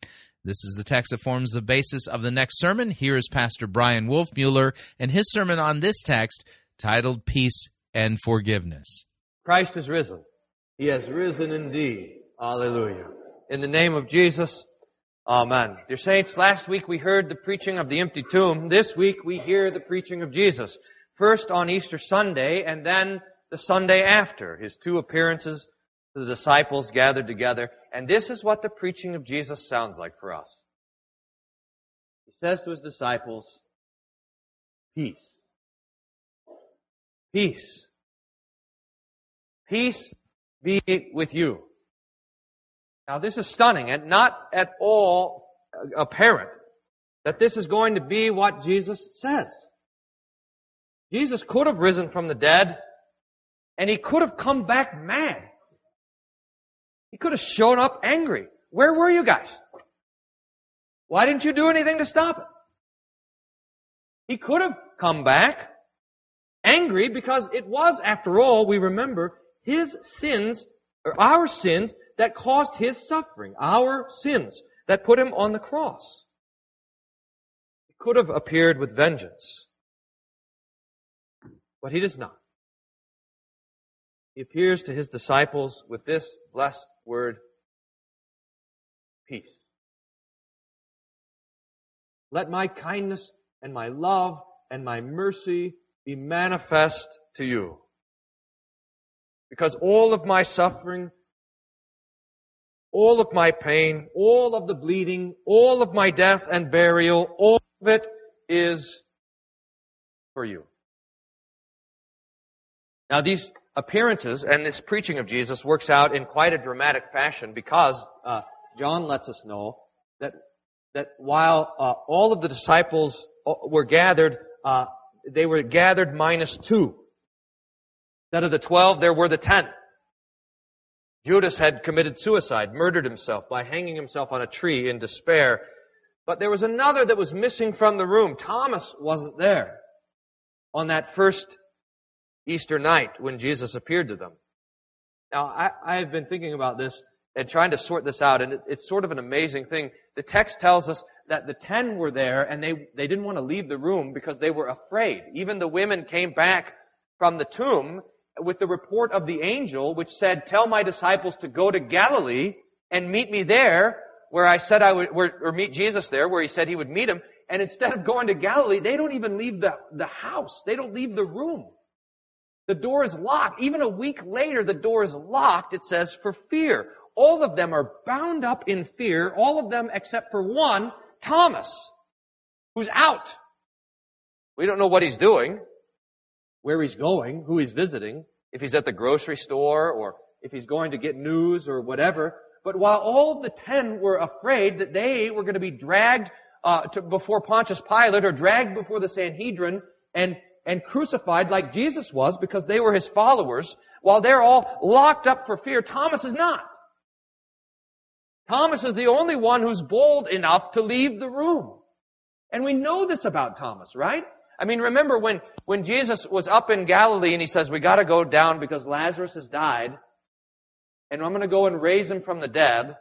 This is the text that forms the basis of the next sermon. Here is Pastor Brian Wolfmueller and his sermon on this text, titled Peace and Forgiveness. Christ is risen. He has risen indeed. Hallelujah. In the name of Jesus, amen. Dear saints, last week we heard the preaching of the empty tomb. This week we hear the preaching of Jesus. First on Easter Sunday, and then the Sunday after. His two appearances to the disciples gathered together. And this is what the preaching of Jesus sounds like for us. He says to his disciples, "Peace. Peace. Peace be with you." Now, this is stunning and not at all apparent that this is going to be what Jesus says. Jesus could have risen from the dead, and he could have come back mad. He could have shown up angry. "Where were you guys? Why didn't you do anything to stop it?" He could have come back angry because it was, after all, we remember, his sins, or our sins, that caused his suffering, our sins, that put him on the cross. He could have appeared with vengeance, but he does not. He appears to his disciples with this blessed word, "Peace. Let my kindness and my love and my mercy be manifest to you, because all of my suffering, all of my pain, all of the bleeding, all of my death and burial, all of it is for you." Now these appearances and this preaching of Jesus works out in quite a dramatic fashion because John lets us know that while all of the disciples were gathered, they were gathered minus two. Instead of the 12, there were the 10. Judas had committed suicide, murdered himself by hanging himself on a tree in despair. But there was another that was missing from the room. Thomas wasn't there on that first Easter night when Jesus appeared to them. Now, I've been thinking about this and trying to sort this out, and it's sort of an amazing thing. The text tells us that the 10 were there, and they didn't want to leave the room because they were afraid. Even the women came back from the tomb with the report of the angel, which said, "Tell my disciples to go to Galilee and meet me there," where I said I would, or meet Jesus there, where he said he would meet him. And instead of going to Galilee, they don't even leave the house. They don't leave the room. The door is locked. Even a week later, the door is locked, it says, for fear. All of them are bound up in fear, all of them except for one, Thomas, who's out. We don't know what he's doing, where he's going, who he's visiting, if he's at the grocery store or if he's going to get news or whatever. But while all the 10 were afraid that they were going to be dragged before Pontius Pilate or dragged before the Sanhedrin and crucified like Jesus was because they were his followers, while they're all locked up for fear, Thomas is not. Thomas is the only one who's bold enough to leave the room. And we know this about Thomas, right? I mean, remember when Jesus was up in Galilee and he says, "We got to go down because Lazarus has died, and I'm going to go and raise him from the dead."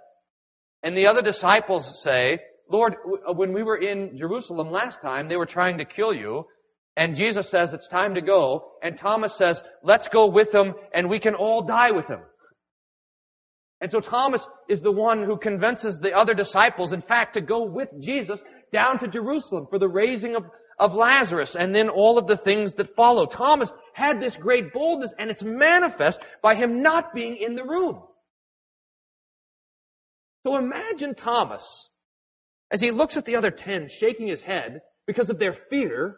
And the other disciples say, Lord, when we were in Jerusalem last time, they were trying to kill you. And Jesus says, it's time to go. And Thomas says, let's go with them and we can all die with them. And so Thomas is the one who convinces the other disciples, in fact, to go with Jesus down to Jerusalem for the raising of Lazarus and then all of the things that follow. Thomas had this great boldness, and it's manifest by him not being in the room. So imagine Thomas, as he looks at the other 10, shaking his head because of their fear,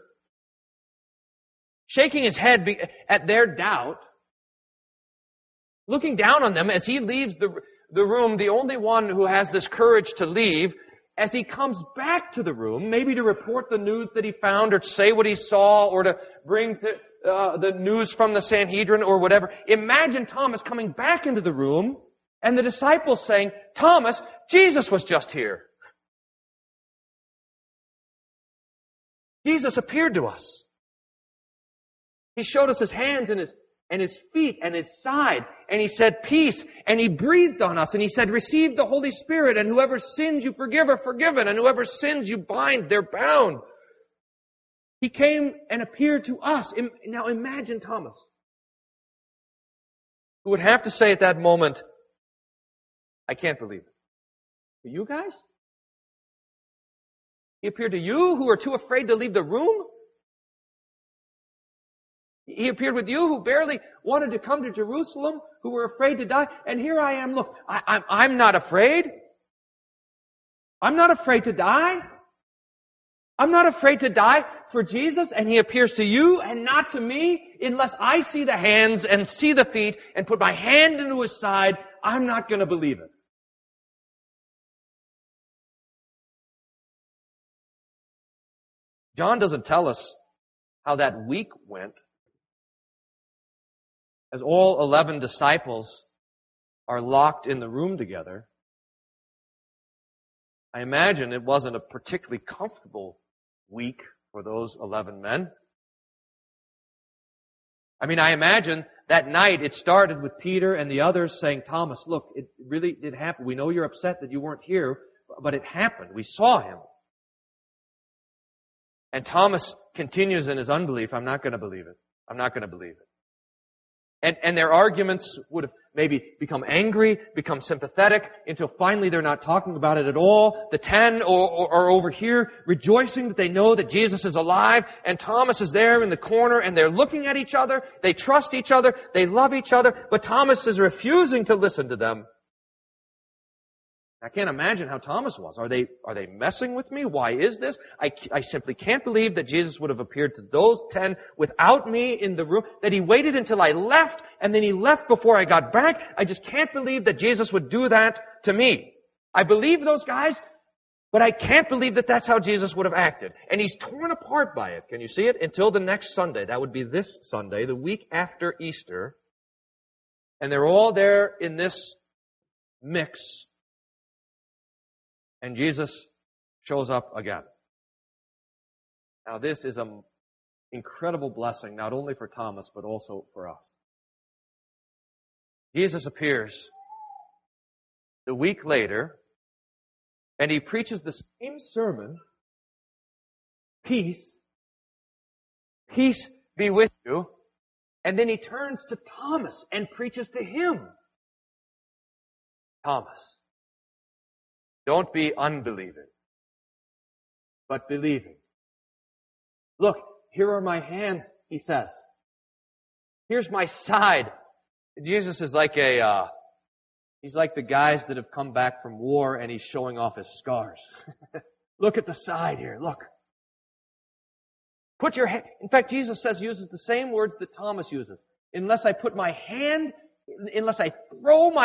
shaking his head at their doubt, looking down on them as he leaves the room, the only one who has this courage to leave. As he comes back to the room, maybe to report the news that he found or to say what he saw or to bring the news from the Sanhedrin or whatever, imagine Thomas coming back into the room and the disciples saying, Thomas, Jesus was just here. Jesus appeared to us. He showed us his hands and his feet and his side. And he said, peace. And he breathed on us. And he said, receive the Holy Spirit. And whoever sins you forgive are forgiven. And whoever sins you bind, they're bound. He came and appeared to us. Now imagine Thomas, who would have to say at that moment, I can't believe it. But you guys? He appeared to you who are too afraid to leave the room? He appeared with you who barely wanted to come to Jerusalem, who were afraid to die. And here I am, look, I'm not afraid. I'm not afraid to die. I'm not afraid to die for Jesus, and he appears to you and not to me. Unless I see the hands and see the feet and put my hand into his side, I'm not going to believe it. John doesn't tell us how that week went, as all 11 disciples are locked in the room together. I imagine it wasn't a particularly comfortable week for those 11 men. I imagine that night it started with Peter and the others saying, Thomas, look, it really did happen. We know you're upset that you weren't here, but it happened. We saw him. And Thomas continues in his unbelief, I'm not going to believe it. I'm not going to believe it. And their arguments would have maybe become angry, become sympathetic, until finally they're not talking about it at all. The 10 are over here rejoicing that they know that Jesus is alive, and Thomas is there in the corner, and they're looking at each other, they trust each other, they love each other, but Thomas is refusing to listen to them. I can't imagine how Thomas was. Are they messing with me? Why is this? I simply can't believe that Jesus would have appeared to those 10 without me in the room, that he waited until I left, and then he left before I got back. I just can't believe that Jesus would do that to me. I believe those guys, but I can't believe that that's how Jesus would have acted. And he's torn apart by it. Can you see it? Until the next Sunday. That would be this Sunday, the week after Easter. And they're all there in this mix. And Jesus shows up again. Now, this is an incredible blessing, not only for Thomas, but also for us. Jesus appears the week later, and he preaches the same sermon, peace, peace be with you. And then he turns to Thomas and preaches to him. Thomas, don't be unbelieving, but believing. Look, here are my hands, he says. Here's my side. Jesus is like he's like the guys that have come back from war and he's showing off his scars. Look at the side here, look. Put your hand, in fact, Jesus uses the same words that Thomas uses. Unless I thrust my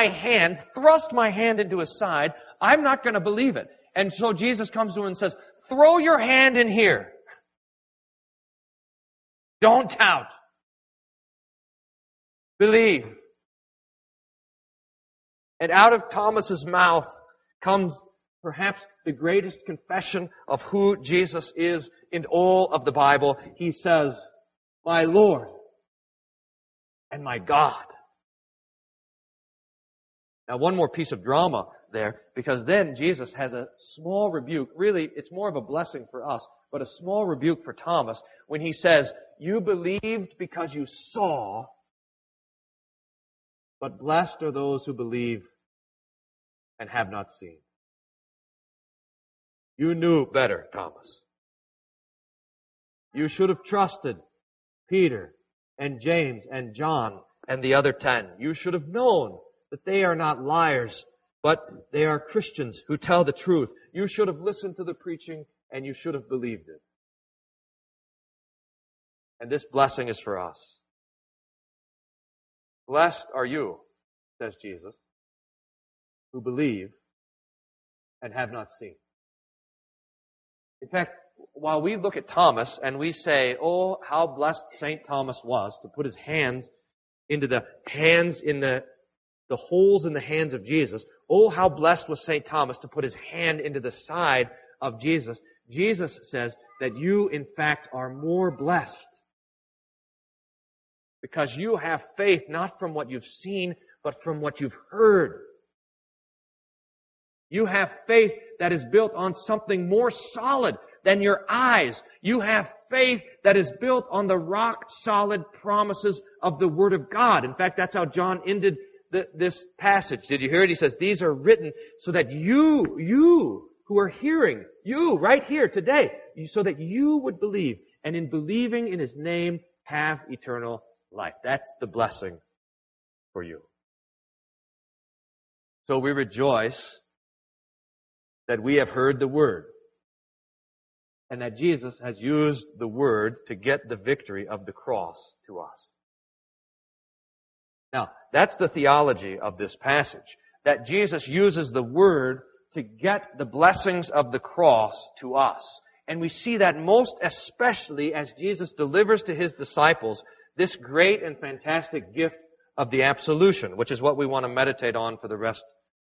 hand into his side, I'm not going to believe it. And so Jesus comes to him and says, throw your hand in here. Don't doubt. Believe. And out of Thomas's mouth comes perhaps the greatest confession of who Jesus is in all of the Bible. He says, my Lord and my God. Now, one more piece of drama there, because then Jesus has a small rebuke. Really, it's more of a blessing for us, but a small rebuke for Thomas when he says, "You believed because you saw, but blessed are those who believe and have not seen." You knew better, Thomas. You should have trusted Peter and James and John and the other 10. You should have known that they are not liars, but they are Christians who tell the truth. You should have listened to the preaching and you should have believed it. And this blessing is for us. "Blessed are you," says Jesus, "who believe and have not seen." In fact, while we look at Thomas and we say, "Oh, how blessed St. Thomas was to put his hands into the hands in the holes in the hands of Jesus. Oh, how blessed was St. Thomas to put his hand into the side of Jesus." Jesus says that you, in fact, are more blessed because you have faith not from what you've seen, but from what you've heard. You have faith that is built on something more solid than your eyes. You have faith that is built on the rock-solid promises of the Word of God. In fact, that's how John ended this passage. Did you hear it? He says, "These are written so that you who are hearing, you right here today, so that you would believe, and in believing in His name have eternal life." That's the blessing for you. So we rejoice that we have heard the Word, and that Jesus has used the Word to get the victory of the cross to us. Now, that's the theology of this passage, that Jesus uses the Word to get the blessings of the cross to us. And we see that most especially as Jesus delivers to His disciples this great and fantastic gift of the absolution, which is what we want to meditate on for the rest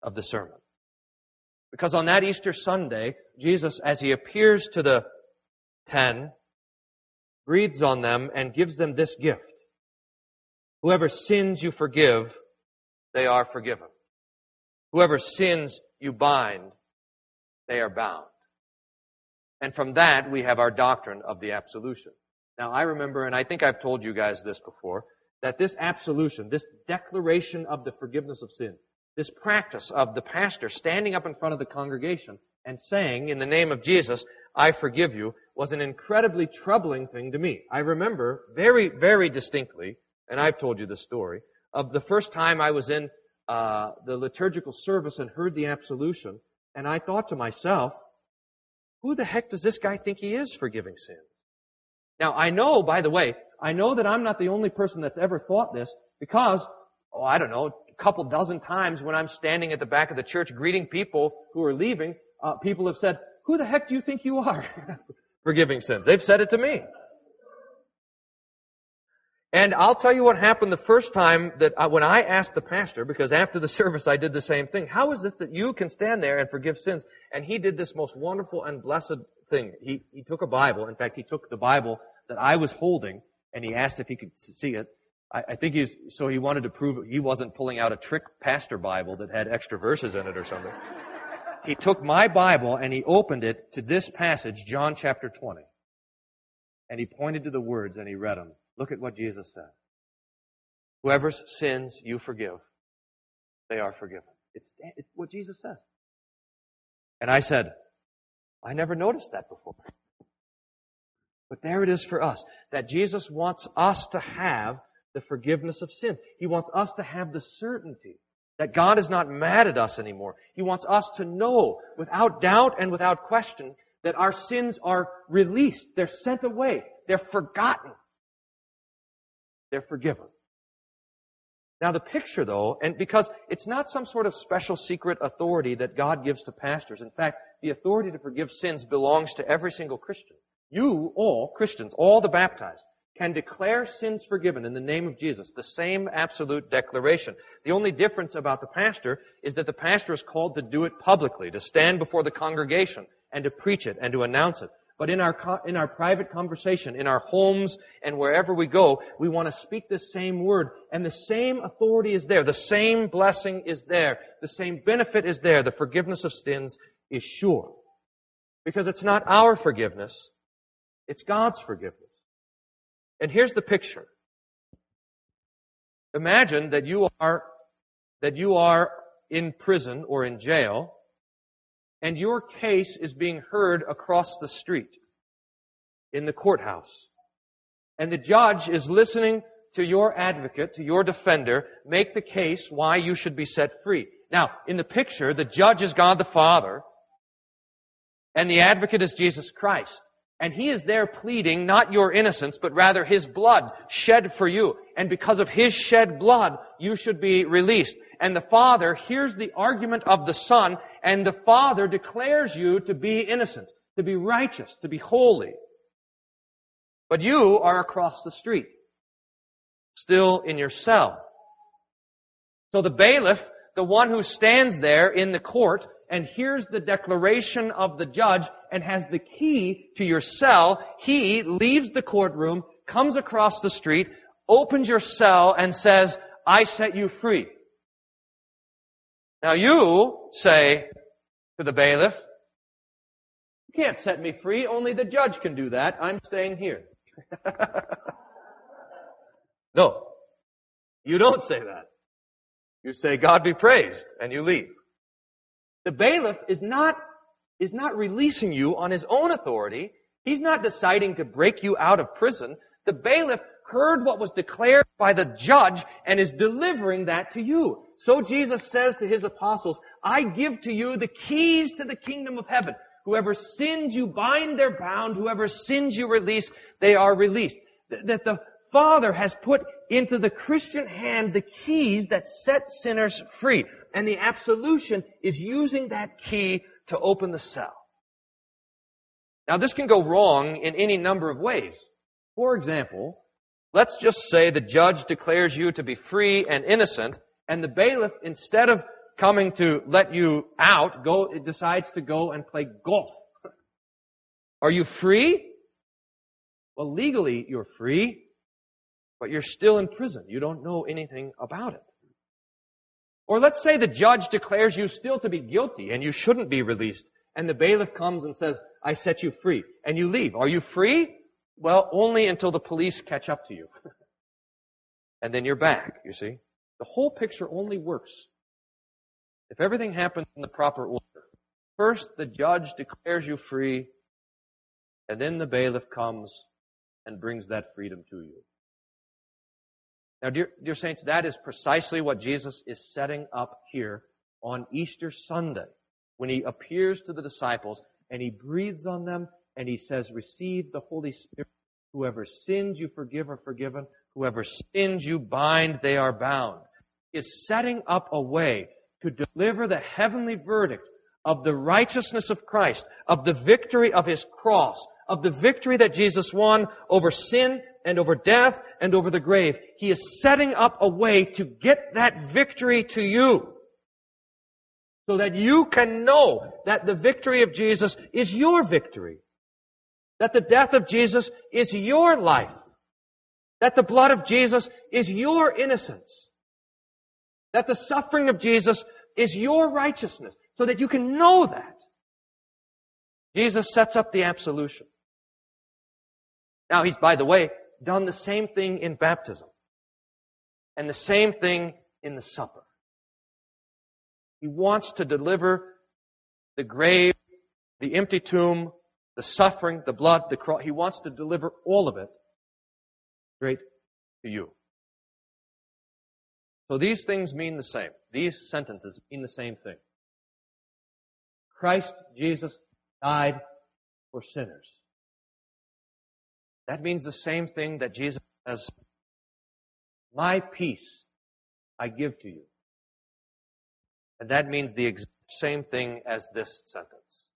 of the sermon. Because on that Easter Sunday, Jesus, as He appears to the 10, breathes on them and gives them this gift. "Whoever sins you forgive, they are forgiven. Whoever sins you bind, they are bound." And from that, we have our doctrine of the absolution. Now, I remember, and I think I've told you guys this before, that this absolution, this declaration of the forgiveness of sins, this practice of the pastor standing up in front of the congregation and saying, "In the name of Jesus, I forgive you," was an incredibly troubling thing to me. I remember very, very distinctly, and I've told you the story, of the first time I was in the liturgical service and heard the absolution, and I thought to myself, "Who the heck does this guy think he is forgiving sins?" Now, I know, by the way, I know that I'm not the only person that's ever thought this because, I don't know, couple dozen times when I'm standing at the back of the church greeting people who are leaving, people have said, "Who the heck do you think you are?" Forgiving sins. They've said it to me. And I'll tell you what happened the first time that when I asked the pastor, because after the service I did the same thing, "How is it that you can stand there and forgive sins?" And he did this most wonderful and blessed thing. He took a Bible. In fact, he took the Bible that I was holding and he asked if he could see it. I think so he wanted to prove he wasn't pulling out a trick pastor Bible that had extra verses in it or something. He took my Bible and he opened it to this passage, John chapter 20. And he pointed to the words and he read them. Look at what Jesus said. "Whoever sins you forgive, they are forgiven." It's what Jesus said. And I said, "I never noticed that before." But there it is for us, that Jesus wants us to have the forgiveness of sins. He wants us to have the certainty that God is not mad at us anymore. He wants us to know without doubt and without question that our sins are released. They're sent away. They're forgotten. They're forgiven. Now the picture though, and because it's not some sort of special secret authority that God gives to pastors. In fact, the authority to forgive sins belongs to every single Christian. You, all Christians, all the baptized, can declare sins forgiven in the name of Jesus, the same absolute declaration. The only difference about the pastor is that the pastor is called to do it publicly, to stand before the congregation and to preach it and to announce it. but in our private conversation, in our homes and wherever we go, we want to speak the same word. And the same authority is there. The same blessing is there. The same benefit is there. The forgiveness of sins is sure. Because it's not our forgiveness, it's God's forgiveness. And here's the picture. Imagine that you are in prison or in jail, and your case is being heard across the street in the courthouse. And the judge is listening to your advocate, to your defender, make the case why you should be set free. Now, in the picture, the judge is God the Father, and the advocate is Jesus Christ. And he is there pleading not your innocence, but rather his blood shed for you. And because of his shed blood, you should be released. And the Father hears the argument of the Son, and the Father declares you to be innocent, to be righteous, to be holy. But you are across the street, still in your cell. So the bailiff, the one who stands there in the court, and hears the declaration of the judge and has the key to your cell, he leaves the courtroom, comes across the street, opens your cell and says, I set you free. Now you say to the bailiff, you can't set me free, only the judge can do that. I'm staying here. No, you don't say that. You say, God be praised, and you leave. The bailiff is not releasing you on his own authority. He's not deciding to break you out of prison. The bailiff heard what was declared by the judge and is delivering that to you. So Jesus says to his apostles, I give to you the keys to the kingdom of heaven. Whoever sins you bind, they're bound. Whoever sins you release, they are released. That the Father has put into the Christian hand the keys that set sinners free. And the absolution is using that key to open the cell. Now, this can go wrong in any number of ways. For example, let's just say the judge declares you to be free and innocent, and the bailiff, instead of coming to let you out, decides to go and play golf. Are you free? Well, legally, you're free, but you're still in prison. You don't know anything about it. Or let's say the judge declares you still to be guilty and you shouldn't be released. And the bailiff comes and says, I set you free. And you leave. Are you free? Well, only until the police catch up to you. And then you're back, you see. The whole picture only works if everything happens in the proper order. First, the judge declares you free. And then the bailiff comes and brings that freedom to you. Now, dear saints, that is precisely what Jesus is setting up here on Easter Sunday when he appears to the disciples and he breathes on them and he says, receive the Holy Spirit. Whoever sins you forgive are forgiven. Whoever sins you bind, they are bound. He is setting up a way to deliver the heavenly verdict of the righteousness of Christ, of the victory of his cross, of the victory that Jesus won over sin and over death and over the grave. He is setting up a way to get that victory to you so that you can know that the victory of Jesus is your victory, that the death of Jesus is your life, that the blood of Jesus is your innocence, that the suffering of Jesus is your righteousness, so that you can know that. Jesus sets up the absolution. Now, he's, by the way, done the same thing in baptism and the same thing in the supper. He wants to deliver the grave, the empty tomb, the suffering, the blood, the cross. He wants to deliver all of it straight to you. So these things mean the same. These sentences mean the same thing. Christ Jesus died for sinners. That means the same thing that Jesus says, my peace I give to you. And that means the exact same thing as this sentence.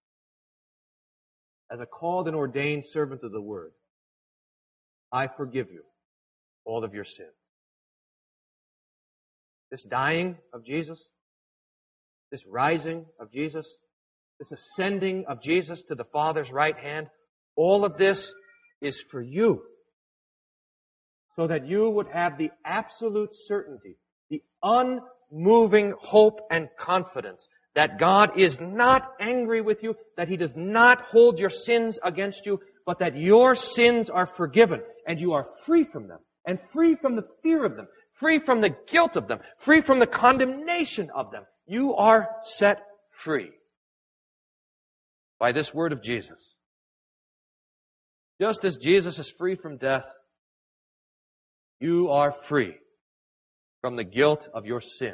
As a called and ordained servant of the word, I forgive you all of your sins. This dying of Jesus, this rising of Jesus, this ascending of Jesus to the Father's right hand, All of this is for you, so that you would have the absolute certainty, the unmoving hope and confidence that God is not angry with you, that He does not hold your sins against you, but that your sins are forgiven and you are free from them and free from the fear of them, free from the guilt of them, free from the condemnation of them. You are set free by this word of Jesus. Just as Jesus is free from death, you are free from the guilt of your sin.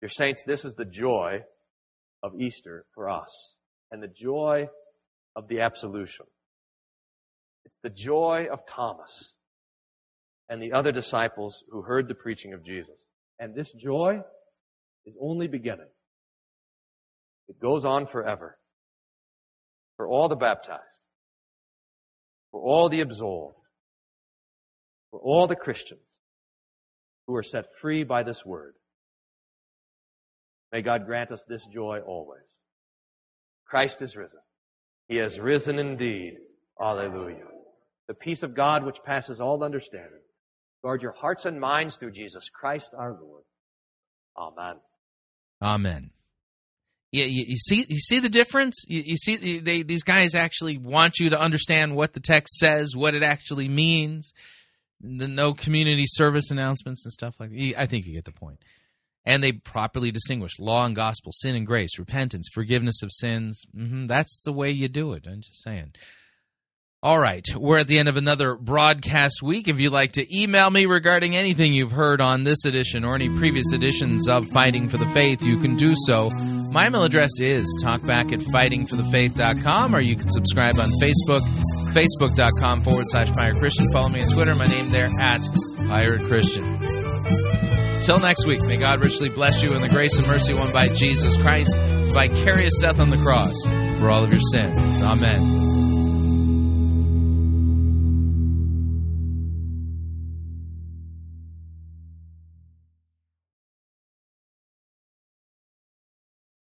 Dear saints, this is the joy of Easter for us, and the joy of the absolution. It's the joy of Thomas and the other disciples who heard the preaching of Jesus. And this joy is only beginning. It goes on forever, for all the baptized, for all the absolved, for all the Christians who are set free by this word. May God grant us this joy always. Christ is risen. He has risen indeed. Alleluia. The peace of God which passes all understanding. Guard your hearts and minds through Jesus Christ our Lord. Amen. Amen. Yeah, you see the difference? You see these guys actually want you to understand what the text says, what it actually means. No community service announcements and stuff like that. I think you get the point. And they properly distinguish law and gospel, sin and grace, repentance, forgiveness of sins. That's the way you do it. I'm just saying. All right, we're at the end of another broadcast week. If you'd like to email me regarding anything you've heard on this edition or any previous editions of Fighting for the Faith, you can do so. My email address is talkback@fightingforthefaith.com, or you can subscribe on Facebook, facebook.com/Pirate Christian. Follow me on Twitter, my name there, @Pirate Christian. Till next week, may God richly bless you in the grace and mercy won by Jesus Christ, His vicarious death on the cross for all of your sins. Amen.